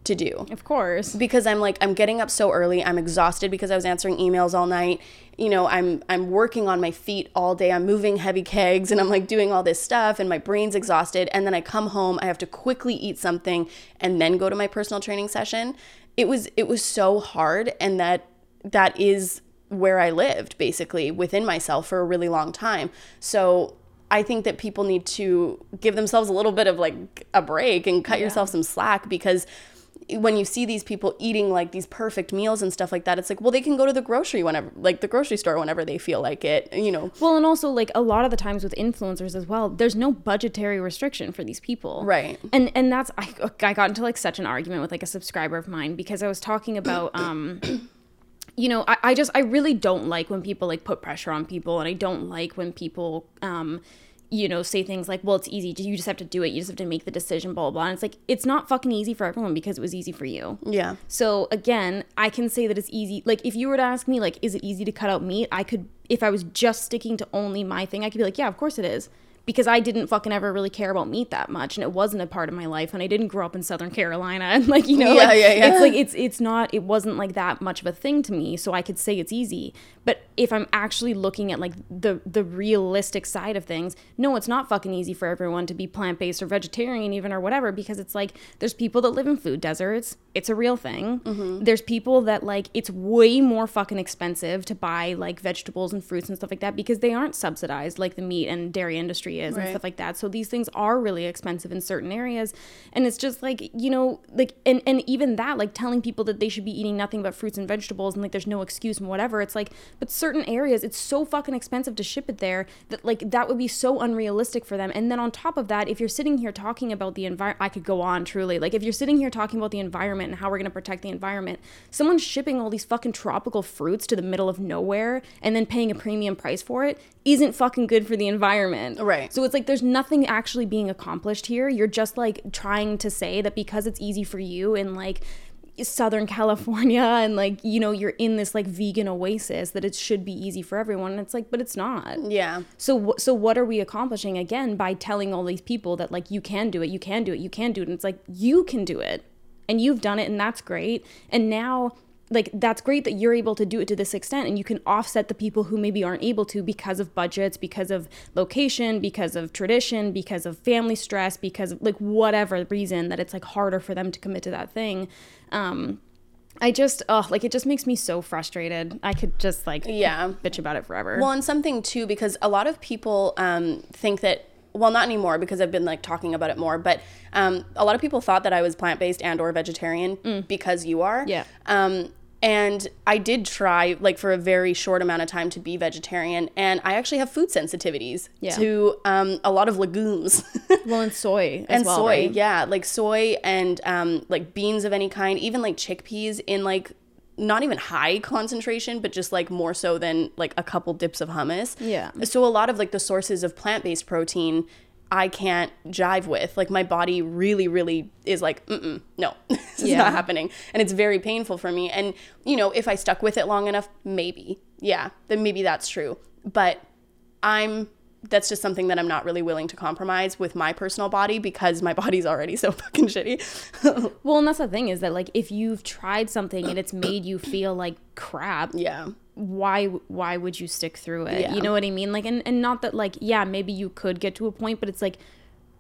to do. Of course. Because I'm like, I'm getting up so early. I'm exhausted because I was answering emails all night. You know, I'm working on my feet all day. I'm moving heavy kegs and I'm like doing all this stuff, and my brain's exhausted. And then I come home, I have to quickly eat something and then go to my personal training session. It was so hard. And that is where I lived basically within myself for a really long time. So I think that people need to give themselves a little bit of like a break and cut yourself some slack, because when you see these people eating like these perfect meals and stuff like that, it's like, well, they can go to the grocery whenever, like the grocery store whenever they feel like it, you know. Well, and also like a lot of the times with influencers as well, there's no budgetary restriction for these people. Right. And that's, I got into like such an argument with like a subscriber of mine, because I was talking about, you know, I really don't like when people like put pressure on people, and I don't like when people you know, say things like, well, it's easy, you just have to do it, you just have to make the decision, blah, blah, blah. And it's like, it's not fucking easy for everyone because it was easy for you. Yeah. So again, I can say that it's easy. Like, if you were to ask me, like, is it easy to cut out meat? I could, if I was just sticking to only my thing, I could be like, yeah, of course it is. Because I didn't fucking ever really care about meat that much, and it wasn't a part of my life, and I didn't grow up in Southern Carolina, and like, you know, yeah, like, yeah, yeah. It's like it's not, it wasn't like that much of a thing to me, so I could say it's easy. But if I'm actually looking at like the realistic side of things, no, it's not fucking easy for everyone to be plant-based or vegetarian even or whatever, because it's like there's people that live in food deserts. It's a real thing. Mm-hmm. There's people that like, it's way more fucking expensive to buy like vegetables and fruits and stuff like that because they aren't subsidized like the meat and dairy industry is, right, and stuff like that. So these things are really expensive in certain areas, and it's just like, you know, like and even that, like telling people that they should be eating nothing but fruits and vegetables and like there's no excuse and whatever, it's like, but certain areas it's so fucking expensive to ship it there that like that would be so unrealistic for them. And then on top of that, if you're sitting here talking about the environment, I could go on truly, like if you're sitting here talking about the environment and how we're going to protect the environment, someone's shipping all these fucking tropical fruits to the middle of nowhere and then paying a premium price for it isn't fucking good for the environment. Right. So it's like there's nothing actually being accomplished here. You're just like trying to say that because it's easy for you in like Southern California and like, you know, you're in this like vegan oasis that it should be easy for everyone. And it's like, but it's not. Yeah. So what are we accomplishing again by telling all these people that like you can do it, you can do it, you can do it. And it's like, you can do it and you've done it and that's great. And now, like, that's great that you're able to do it to this extent and you can offset the people who maybe aren't able to because of budgets, because of location, because of tradition, because of family stress, because of like whatever reason that it's like harder for them to commit to that thing. I just, like, it just makes me so frustrated. I could just like, yeah, bitch about it forever. Well, and something too, because a lot of people think that, well, not anymore because I've been like talking about it more, but a lot of people thought that I was plant-based and or vegetarian because you are. Yeah. And I did try, like, for a very short amount of time to be vegetarian, and I actually have food sensitivities to a lot of legumes. Well, and soy as well, right? Yeah, like soy and, like, beans of any kind, even, like, chickpeas in, like, not even high concentration, but just, like, more so than, like, a couple dips of hummus. Yeah. So a lot of, like, the sources of plant-based protein I can't jive with. Like, my body really, really is like, no, this is not happening. And it's very painful for me. And, you know, if I stuck with it long enough, maybe, then maybe that's true. But that's just something that I'm not really willing to compromise with my personal body because my body's already so fucking shitty. Well, and that's the thing is that, like, if you've tried something and it's made you feel like crap. Yeah. Why would you stick through it? Yeah. You know what I mean? Like, and not that, like, yeah, maybe you could get to a point, but it's like,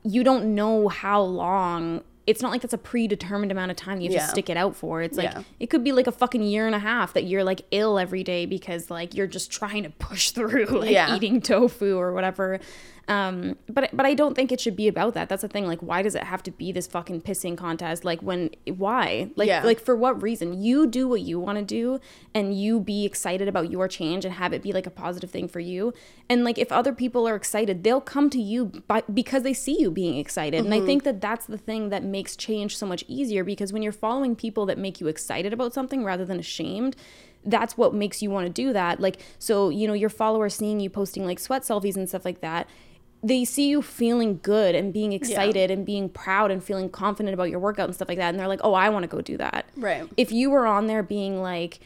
you don't know how long. It's not like that's a predetermined amount of time you have to stick it out for. It's like, it could be like a fucking year and a half that you're like ill every day because like you're just trying to push through, like eating tofu or whatever. But I don't think it should be about that. That's the thing. Like, why does it have to be this fucking pissing contest? Like, why? Like, like, for what reason? You do what you want to do and you be excited about your change and have it be like a positive thing for you. And like, if other people are excited, they'll come to you because they see you being excited. Mm-hmm. And I think that that's the thing that makes change so much easier, because when you're following people that make you excited about something rather than ashamed, that's what makes you want to do that. Like, so, you know, your followers seeing you posting like sweat selfies and stuff like that, they see you feeling good and being excited and being proud and feeling confident about your workout and stuff like that. And they're like, oh, I want to go do that. Right. If you were on there being like,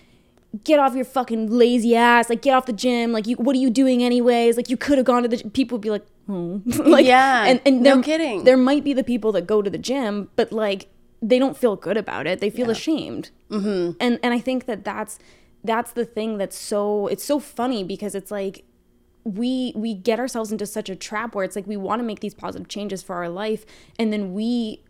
get off your fucking lazy ass, like get off the gym, like, you, what are you doing anyways? Like, you could have gone to the gym. People would be like, oh. Like, yeah. And no kidding. There might be the people that go to the gym, but like, they don't feel good about it. They feel ashamed. Mm-hmm. And I think that that's the thing that's so, it's so funny, because it's like, we get ourselves into such a trap where it's like we want to make these positive changes for our life, and then we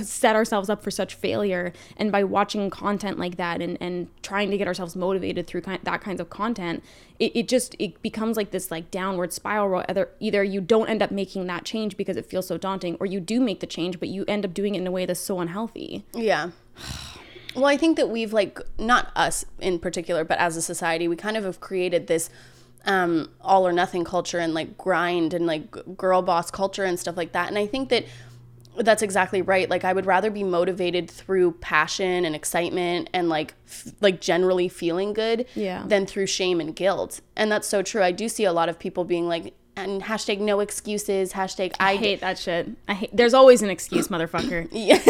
set ourselves up for such failure. And by watching content like that and trying to get ourselves motivated through that kinds of content, it becomes like this like downward spiral where either you don't end up making that change because it feels so daunting, or you do make the change but you end up doing it in a way that's so unhealthy. Yeah. Well, I think that we've, like, not us in particular, but as a society, we kind of have created this all or nothing culture and like grind and like girl boss culture and stuff like that. And I think that that's exactly right. Like, I would rather be motivated through passion and excitement and like generally feeling good than through shame and guilt. And that's so true. I do see a lot of people being like, and hashtag no excuses, hashtag I hate that shit. There's always an excuse, motherfucker. Yeah.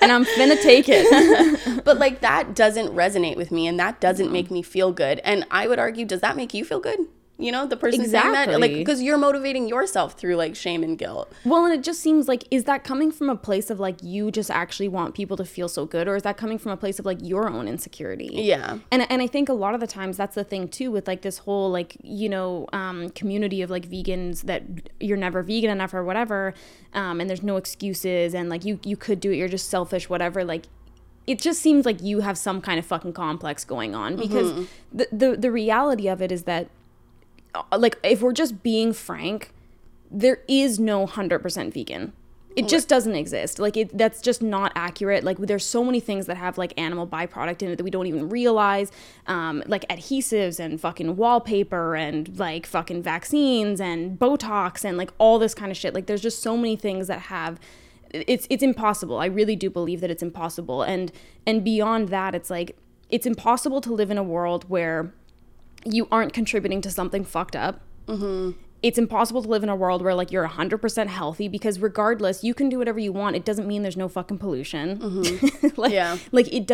And I'm finna take it. But like that doesn't resonate with me and that doesn't make me feel good. And I would argue, does that make you feel good? You know, the person saying that, like, because you're motivating yourself through like shame and guilt. Well, and it just seems like, is that coming from a place of like, you just actually want people to feel so good? Or is that coming from a place of like your own insecurity? Yeah. And I think a lot of the times that's the thing too, with like this whole like, you know, community of like vegans that you're never vegan enough or whatever. And there's no excuses and like you could do it. You're just selfish, whatever. Like, it just seems like you have some kind of fucking complex going on because the reality of it is that, like, if we're just being frank, there is no 100% vegan. It just doesn't exist. Like, that's just not accurate. Like, there's so many things that have, like, animal byproduct in it that we don't even realize. Like, adhesives and fucking wallpaper and, like, fucking vaccines and Botox and, like, all this kind of shit. Like, there's just so many things that have... It's impossible. I really do believe that it's impossible. And beyond that, it's, like, it's impossible to live in a world where... you aren't contributing to something fucked up. It's impossible to live in a world where like you're 100% healthy because regardless, you can do whatever you want. It doesn't mean there's no fucking pollution. Like it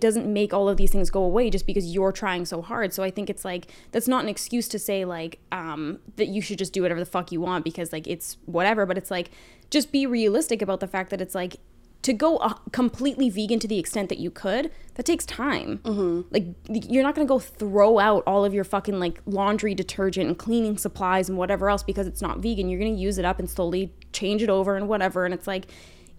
doesn't make all of these things go away just because you're trying so hard. So I think it's like, that's not an excuse to say like that you should just do whatever the fuck you want because like it's whatever, but it's like, just be realistic about the fact that it's like, to go completely vegan to the extent that you could, that takes time. Like, you're not going to go throw out all of your fucking, like, laundry detergent and cleaning supplies and whatever else because it's not vegan. You're going to use it up and slowly change it over and whatever. And it's like,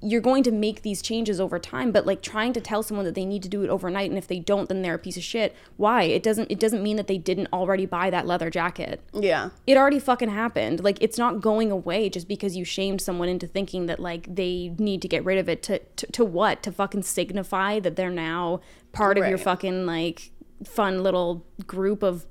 you're going to make these changes over time. But, like, trying to tell someone that they need to do it overnight and if they don't, then they're a piece of shit. Why? It doesn't mean that they didn't already buy that leather jacket. Yeah. It already fucking happened. Like, it's not going away just because you shamed someone into thinking that, like, they need to get rid of it. To what? To fucking signify that they're now part of your fucking, like, fun little group of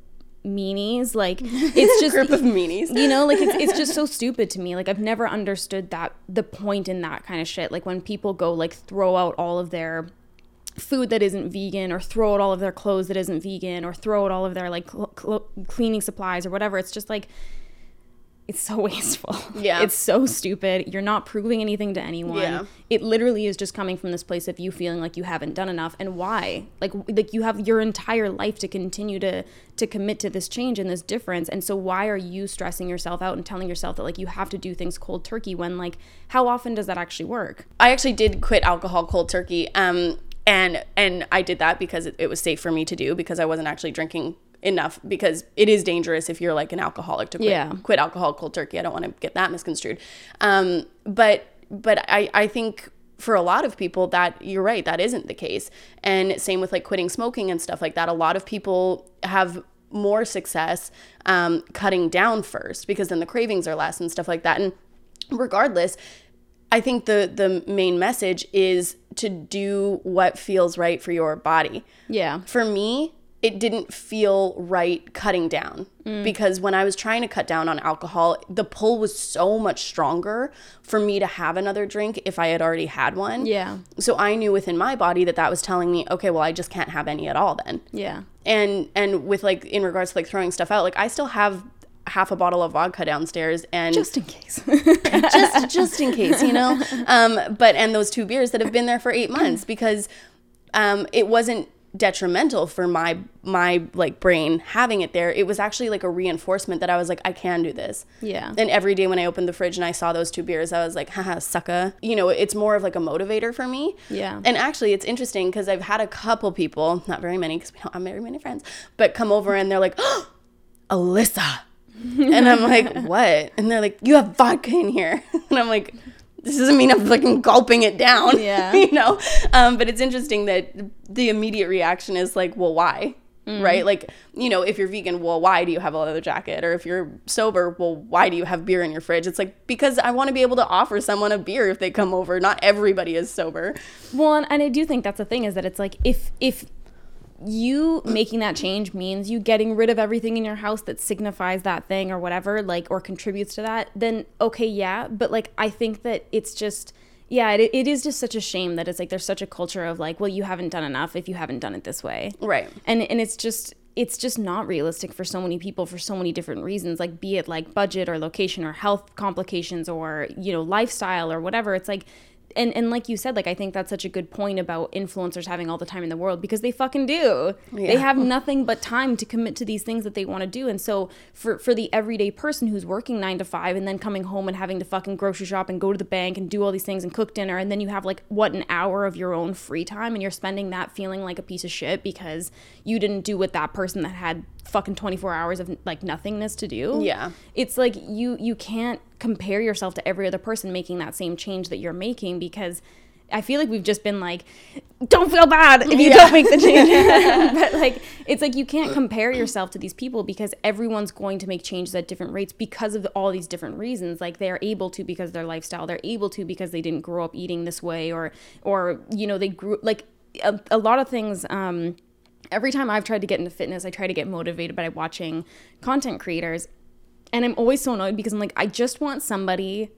meanies. Like, it's just group of meanies, you know, like it's just so stupid to me. Like, I've never understood that, the point in that kind of shit. Like, when people go like throw out all of their food that isn't vegan or throw out all of their clothes that isn't vegan or throw out all of their like cleaning supplies or whatever, it's just like, it's so wasteful. Yeah. It's so stupid. You're not proving anything to anyone. Yeah. It literally is just coming from this place of you feeling like you haven't done enough. And why? Like you have your entire life to continue to commit to this change and this difference. And so why are you stressing yourself out and telling yourself that like you have to do things cold turkey when like how often does that actually work? I actually did quit alcohol cold turkey. And I did that because it was safe for me to do because I wasn't actually drinking enough, because it is dangerous if you're like an alcoholic to quit alcohol cold turkey. I don't want to get that misconstrued. But I think for a lot of people that you're right, that isn't the case. And same with like quitting smoking and stuff like that. A lot of people have more success cutting down first because then the cravings are less and stuff like that. And regardless, I think the main message is to do what feels right for your body. Yeah. For me, it didn't feel right cutting down because when I was trying to cut down on alcohol, the pull was so much stronger for me to have another drink if I had already had one. Yeah. So I knew within my body that was telling me, okay, well, I just can't have any at all then. Yeah. And with like in regards to like throwing stuff out, like I still have half a bottle of vodka downstairs and just in case just in case, you know, but and those 2 beers that have been there for 8 months because it wasn't detrimental for my like brain having it there. It was actually like a reinforcement that I was like, I can do this. Yeah. And every day when I opened the fridge and I saw those 2 beers, I was like, haha, sucka. You know, it's more of like a motivator for me. Yeah. And actually it's interesting because I've had a couple people, not very many because we don't have very many friends, but come over and they're like, oh, Alyssa. And I'm like, what? And they're like, you have vodka in here. And I'm like, this doesn't mean I'm fucking gulping it down. Yeah. You know? But it's interesting that the immediate reaction is like, well, why? Mm-hmm. Right? Like, you know, if you're vegan, well, why do you have a leather jacket? Or if you're sober, well, why do you have beer in your fridge? It's like, because I want to be able to offer someone a beer if they come over. Not everybody is sober. Well, and I do think that's the thing is that it's like, if you making that change means you getting rid of everything in your house that signifies that thing or whatever, like, or contributes to that, then okay, yeah. But like, I think that it's just, yeah, it is just such a shame that it's like, there's such a culture of like, well, you haven't done enough if you haven't done it this way. Right. And it's just, it's just not realistic for so many people for so many different reasons, like be it like budget or location or health complications or, you know, lifestyle or whatever. It's like, and like you said, like, I think that's such a good point about influencers having all the time in the world, because they fucking do. Yeah. They have nothing but time to commit to these things that they want to do. And so for the everyday person who's working 9 to 5 and then coming home and having to fucking grocery shop and go to the bank and do all these things and cook dinner, and then you have like, what, an hour of your own free time, and you're spending that feeling like a piece of shit because you didn't do what that person that had fucking 24 hours of like nothingness to do. Yeah. It's like you can't compare yourself to every other person making that same change that you're making, because I feel like we've just been like, don't feel bad if you don't make the change. But like, it's like you can't compare yourself to these people because everyone's going to make changes at different rates because of all these different reasons. Like, they're able to because of their lifestyle, they're able to because they didn't grow up eating this way, or you know, they grew like a lot of things. Every time I've tried to get into fitness, I try to get motivated by watching content creators. And I'm always so annoyed because I'm like, I just want somebody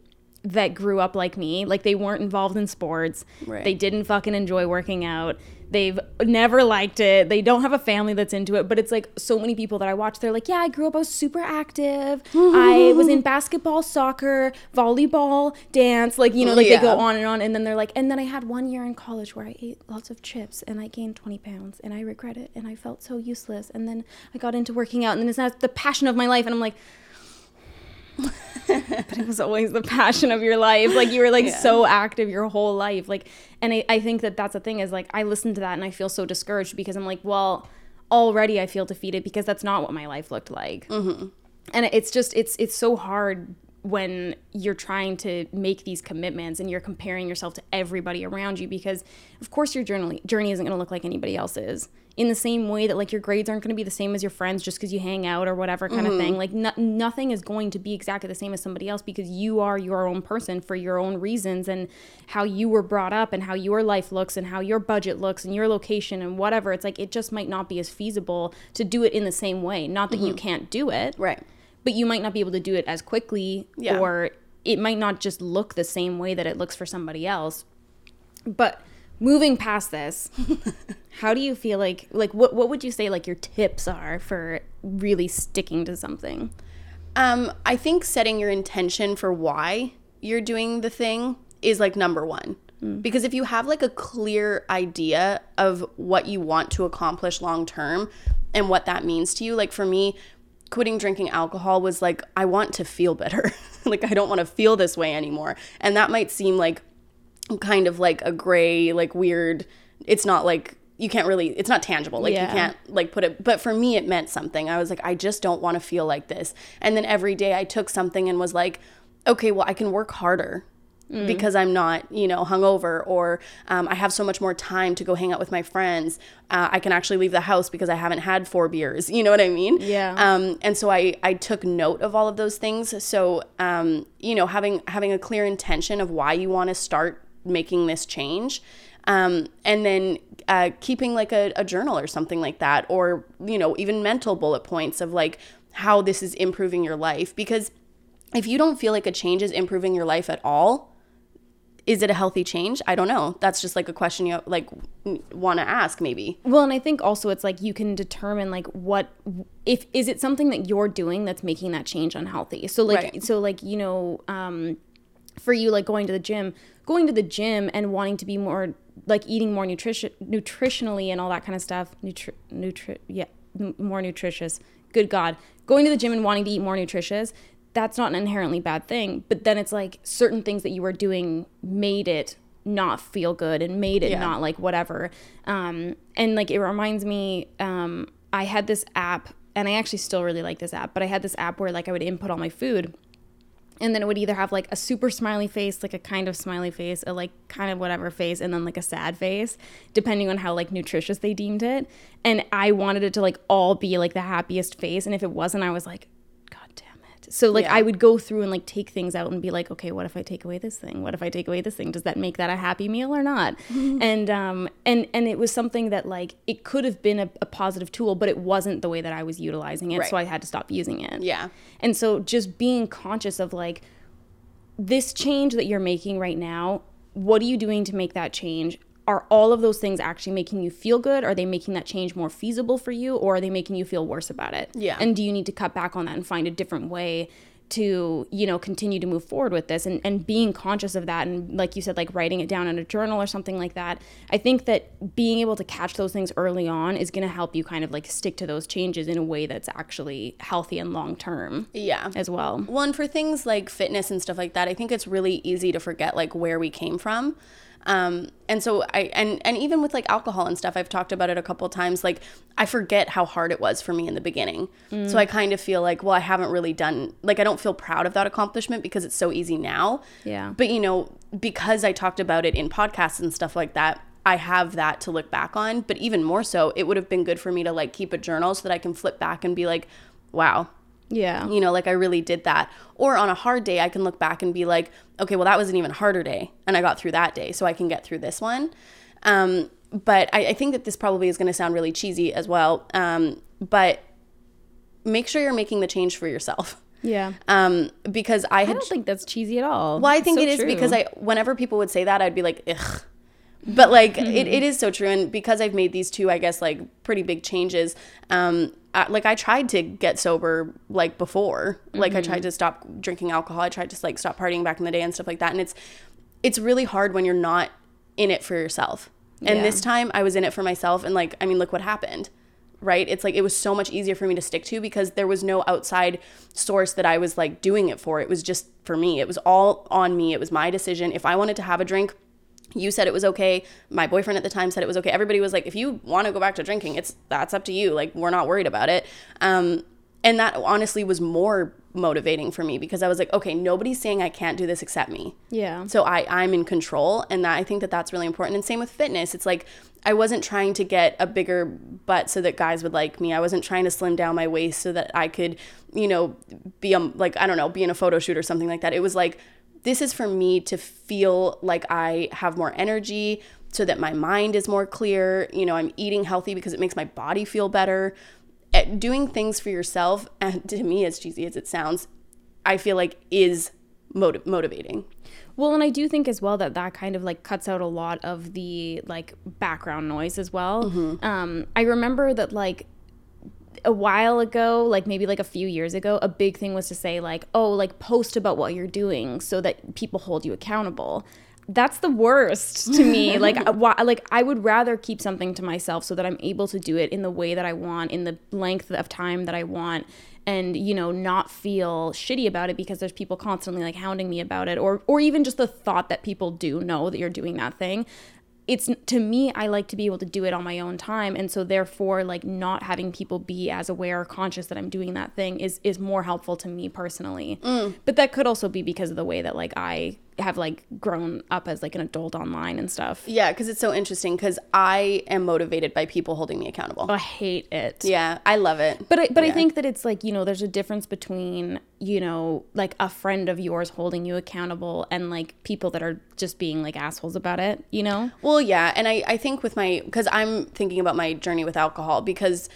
that grew up like me. Like, they weren't involved in sports. Right. They didn't fucking enjoy working out. They've never liked it. They don't have a family that's into it. But it's like, so many people that I watch, they're like, yeah, I grew up, I was super active. I was in basketball, soccer, volleyball, dance. Like, you know, like they go on. And then they're like, and then I had 1 year in college where I ate lots of chips and I gained 20 pounds and I regret it. And I felt so useless. And then I got into working out and then it's not the passion of my life. And I'm like, but it was always the passion of your life. Like, you were like so active your whole life. Like, and I think that that's the thing is, like, I listen to that and I feel so discouraged because I'm like, well, already I feel defeated because that's not what my life looked like. Mm-hmm. And it's just, it's so hard when you're trying to make these commitments and you're comparing yourself to everybody around you, because of course your journey isn't going to look like anybody else's, in the same way that like your grades aren't going to be the same as your friends just because you hang out or whatever kind of thing. Like nothing is going to be exactly the same as somebody else, because you are your own person for your own reasons and how you were brought up and how your life looks and how your budget looks and your location and whatever. It's like, it just might not be as feasible to do it in the same way. Not that you can't do it. Right. But you might not be able to do it as quickly, or it might not just look the same way that it looks for somebody else. But moving past this, how do you feel like what would you say like your tips are for really sticking to something? I think setting your intention for why you're doing the thing is like number one. Because if you have like a clear idea of what you want to accomplish long term and what that means to you, like for me, quitting drinking alcohol was like, I want to feel better. Like, I don't want to feel this way anymore. And that might seem like kind of like a gray, like weird, it's not like, you can't really, it's not tangible. Like you can't like put it, but for me, it meant something. I was like, I just don't want to feel like this. And then every day I took something and was like, okay, well, I can work harder because I'm not, you know, hungover, or I have so much more time to go hang out with my friends. I can actually leave the house because I haven't had 4 beers. You know what I mean? Yeah. And so I took note of all of those things. So, you know, having a clear intention of why you want to start making this change, and then keeping like a journal or something like that, or, you know, even mental bullet points of like how this is improving your life. Because if you don't feel like a change is improving your life at all, is it a healthy change? I don't know. That's just like a question you like want to ask maybe. Well, and I think also it's like you can determine like what if is it something that you're doing that's making that change unhealthy. So like so like, you know, for you like going to the gym and wanting to be more like eating more nutritionally and all that kind of stuff. More nutritious. Good God. Going to the gym and wanting to eat more nutritious. That's not an inherently bad thing. But then it's like certain things that you were doing made it not feel good and made it not like whatever. And like, it reminds me, I had this app, and I actually still really like this app, but I had this app where like I would input all my food, and then it would either have like a super smiley face, like a kind of smiley face, a like kind of whatever face, and then like a sad face, depending on how like nutritious they deemed it. And I wanted it to like all be like the happiest face. And if it wasn't, I was like, so like I would go through and like take things out and be like, okay, what if I take away this thing? What if I take away this thing? Does that make that a happy meal or not? And it was something that like it could have been a positive tool, but it wasn't the way that I was utilizing it. Right. So I had to stop using it. Yeah. And so just being conscious of like this change that you're making right now, what are you doing to make that change? are all of those things actually making you feel good? Are they making that change more feasible for you, or are they making you feel worse about it? Yeah. And do you need to cut back on that and find a different way to, you know, continue to move forward with this? And being conscious of that, and like you said, like writing it down in a journal or something like that. I think that being able to catch those things early on is going to help you kind of like stick to those changes in a way that's actually healthy and long term. Yeah, as well. Well, and for things like fitness and stuff like that, I think it's really easy to forget like where we came from. And so I even with like alcohol and stuff, I've talked about it a couple of times, like I forget how hard it was for me in the beginning. So I kind of feel like, well, I haven't really done, like I don't feel proud of that accomplishment because it's so easy now. Yeah. But you know, because I talked about it in podcasts and stuff like that, I have that to look back on. But even more so, it would have been good for me to like keep a journal so that I can flip back and be like, wow. Yeah. You know, like I really did that. Or on a hard day, I can look back and be like, okay, well, that was an even harder day and I got through that day, so I can get through this one. But I think that this probably is going to sound really cheesy as well. But make sure you're making the change for yourself. Yeah. Because I don't think that's cheesy at all. Well, I think it is, because whenever people would say that, I'd be like, ugh. But like it is so true. And because I've made these two, I guess, like pretty big changes, like I tried to get sober like before, like I tried to stop drinking alcohol. I tried to like stop partying back in the day and stuff like that. And it's really hard when you're not in it for yourself. And this time I was in it for myself. And like, I mean, look what happened, right? It's like, it was so much easier for me to stick to because there was no outside source that I was like doing it for. It was just for me. It was all on me. It was my decision. If I wanted to have a drink, you said it was okay. My boyfriend at the time said it was okay. Everybody was like, if you want to go back to drinking, that's up to you. Like, we're not worried about it. And that honestly was more motivating for me because I was like, okay, nobody's saying I can't do this except me. Yeah. So I'm in control. And that, I think that that's really important. And same with fitness. It's like, I wasn't trying to get a bigger butt so that guys would like me. I wasn't trying to slim down my waist so that I could, you know, be like, I don't know, be in a photo shoot or something like that. It was like, this is for me to feel like I have more energy so that my mind is more clear. You know, I'm eating healthy because it makes my body feel better. At doing things for yourself, and to me, as cheesy as it sounds, I feel like is motivating. Well, and I do think as well that kind of like cuts out a lot of the like background noise as well. Mm-hmm. I remember that like a while ago, like maybe like a few years ago, a big thing was to say like, oh, like post about what you're doing so that people hold you accountable. That's the worst to me. Like I would rather keep something to myself so that I'm able to do it in the way that I want, in the length of time that I want, and, you know, not feel shitty about it because there's people constantly like hounding me about it, or even just the thought that people do know that you're doing that thing. It's, to me, I like to be able to do it on my own time. And so therefore, like, not having people be as aware or conscious that I'm doing that thing is more helpful to me personally. But that could also be because of the way that like I have like grown up as like an adult online and stuff. Yeah, because it's so interesting because I am motivated by people holding me accountable. Oh, I hate it. Yeah, I love it. But I think that it's like, you know, there's a difference between, you know, like a friend of yours holding you accountable and like people that are just being like assholes about it, you know? Well, yeah. And I think with my, because I'm thinking about my journey with alcohol, because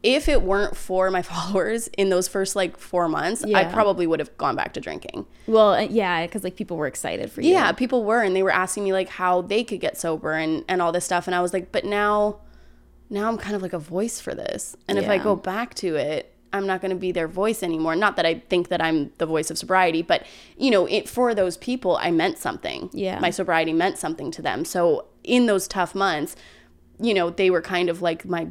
if it weren't for my followers in those first like 4 months, I probably would have gone back to drinking. Well, yeah, because like people were excited for you. Yeah, people were, and they were asking me like how they could get sober and all this stuff. And I was like, but now I'm kind of like a voice for this. And if I go back to it, I'm not going to be their voice anymore. Not that I think that I'm the voice of sobriety, but, you know, for those people, I meant something. Yeah. My sobriety meant something to them. So in those tough months, you know, they were kind of like my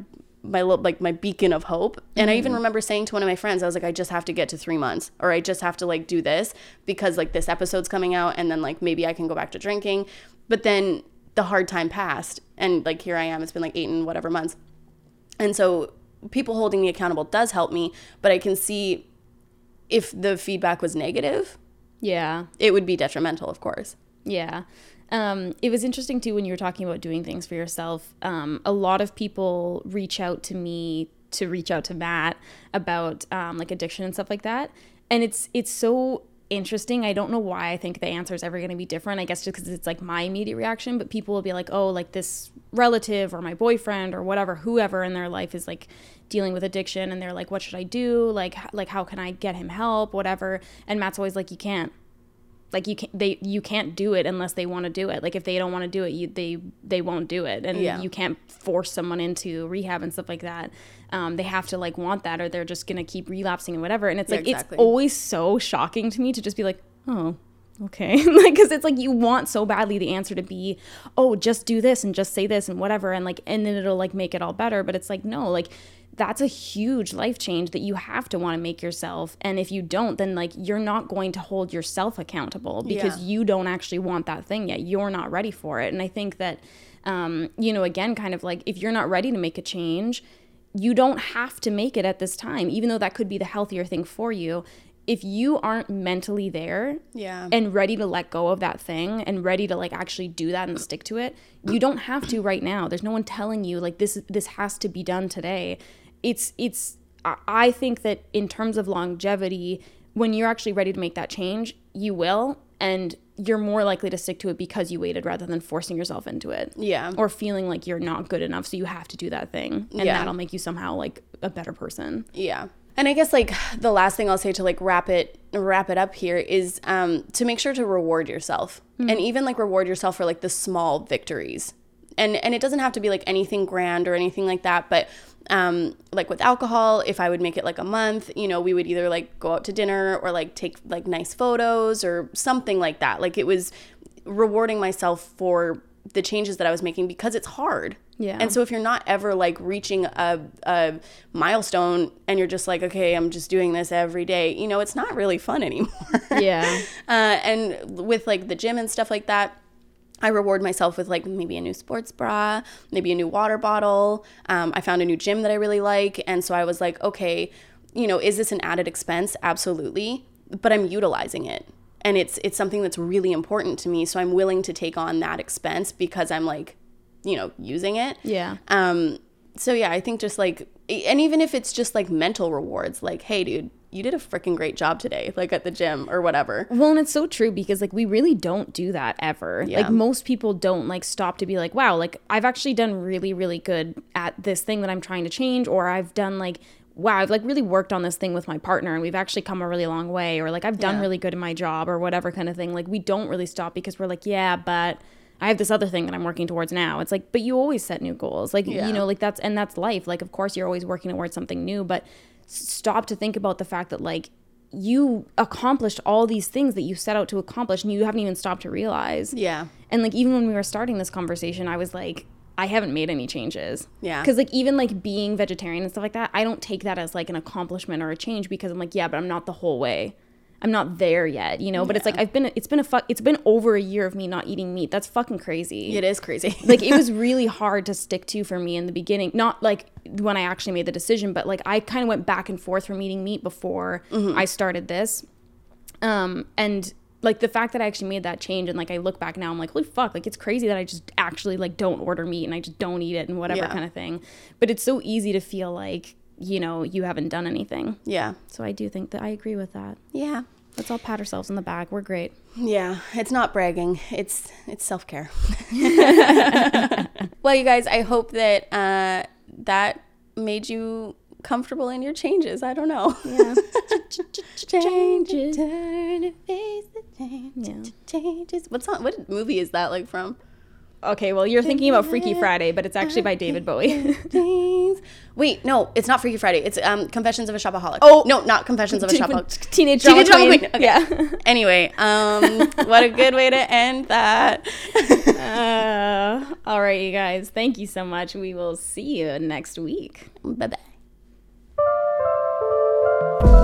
beacon of hope. And I even remember saying to one of my friends, I was like, I just have to get to 3 months, or I just have to like do this because like this episode's coming out and then like maybe I can go back to drinking. But then the hard time passed and like here I am. It's been like 8 and whatever months. And so people holding me accountable does help me, but I can see if the feedback was negative, it would be detrimental, of course. Yeah. It was interesting too when you were talking about doing things for yourself. A lot of people reach out to me to reach out to Matt about like addiction and stuff like that, and it's so interesting. I don't know why I think the answer is ever going to be different. I guess just because it's like my immediate reaction, but people will be like, oh, like this relative or my boyfriend or whatever, whoever in their life is like dealing with addiction, and they're like, what should I do? Like how can I get him help, whatever? And Matt's always like, you can't. Like you can't do it unless they want to do it. Like if they don't want to do it, they won't do it. And you can't force someone into rehab and stuff like that. They have to like want that, or they're just going to keep relapsing and whatever. And it's like, It's always so shocking to me to just be like, oh, okay. Like, cause it's like, you want so badly the answer to be, oh, just do this and just say this and whatever. And like, and then it'll like make it all better. But it's like, no, like that's a huge life change that you have to want to make yourself. And if you don't, then like, you're not going to hold yourself accountable because you don't actually want that thing yet. You're not ready for it. And I think that, you know, again, kind of like if you're not ready to make a change, you don't have to make it at this time, even though that could be the healthier thing for you. If you aren't mentally there and ready to let go of that thing and ready to like actually do that and stick to it, you don't have to right now. There's no one telling you like this has to be done today. It's I think that in terms of longevity, when you're actually ready to make that change, you will, and you're more likely to stick to it because you waited rather than forcing yourself into it. Yeah. Or feeling like you're not good enough, so you have to do that thing. And that'll make you somehow like a better person. Yeah. And I guess like the last thing I'll say to like wrap it up here is to make sure to reward yourself and even like reward yourself for like the small victories. And it doesn't have to be like anything grand or anything like that. But like with alcohol, if I would make it like a month, you know, we would either like go out to dinner or like take like nice photos or something like that. Like it was rewarding myself for the changes that I was making because it's hard. Yeah. And so if you're not ever like reaching a milestone and you're just like, okay, I'm just doing this every day, you know, it's not really fun anymore. Yeah. And with like the gym and stuff like that, I reward myself with like maybe a new sports bra, maybe a new water bottle. I found a new gym that I really like. And so I was like, okay, you know, is this an added expense? Absolutely. But I'm utilizing it. And it's something that's really important to me. So I'm willing to take on that expense because I'm like, you know, using it. Yeah. So yeah, I think just like, and even if it's just like mental rewards, like, hey dude, you did a freaking great job today, like at the gym or whatever. Well, and it's so true because like we really don't do that ever. Yeah. Like most people don't like stop to be like, wow, like I've actually done really, really good at this thing that I'm trying to change, or I've done like, wow, I've like really worked on this thing with my partner and we've actually come a really long way, or like I've done really good in my job or whatever kind of thing. Like we don't really stop because we're like, yeah, but I have this other thing that I'm working towards now. It's like, but you always set new goals. Like, you know, like that's, and that's life. Like, of course, you're always working towards something new, but stop to think about the fact that like you accomplished all these things that you set out to accomplish and you haven't even stopped to realize. Yeah. And like, even when we were starting this conversation, I was like, I haven't made any changes. Yeah. Because like even like being vegetarian and stuff like that, I don't take that as like an accomplishment or a change because I'm like, yeah, but I'm not the whole way. I'm not there yet, you know, but it's like it's been over a year of me not eating meat. That's fucking crazy. It is crazy. Like it was really hard to stick to for me in the beginning. Not like when I actually made the decision, but like I kind of went back and forth from eating meat before I started this. And like the fact that I actually made that change and like I look back now, I'm like, holy fuck, like it's crazy that I just actually like don't order meat and I just don't eat it and whatever kind of thing. But it's so easy to feel like, you know, you haven't done anything. Yeah. So I do think that I agree with that. Yeah. Let's all pat ourselves on the back. We're great. Yeah. It's not bragging. It's self-care. Well, you guys, I hope that that made you comfortable in your changes. I don't know. Yeah. Changes. Turn and face the change. Changes. What song? What movie is that like from? Okay, well, you're thinking about Freaky Friday, but it's actually by David Bowie. Wait, no, it's not Freaky Friday. It's Confessions of a Shopaholic. Oh, no, not Confessions of a Shopaholic. Teenage Drama Queen. Okay. Yeah. Anyway, what a good way to end that. All right, you guys. Thank you so much. We will see you next week. Bye-bye.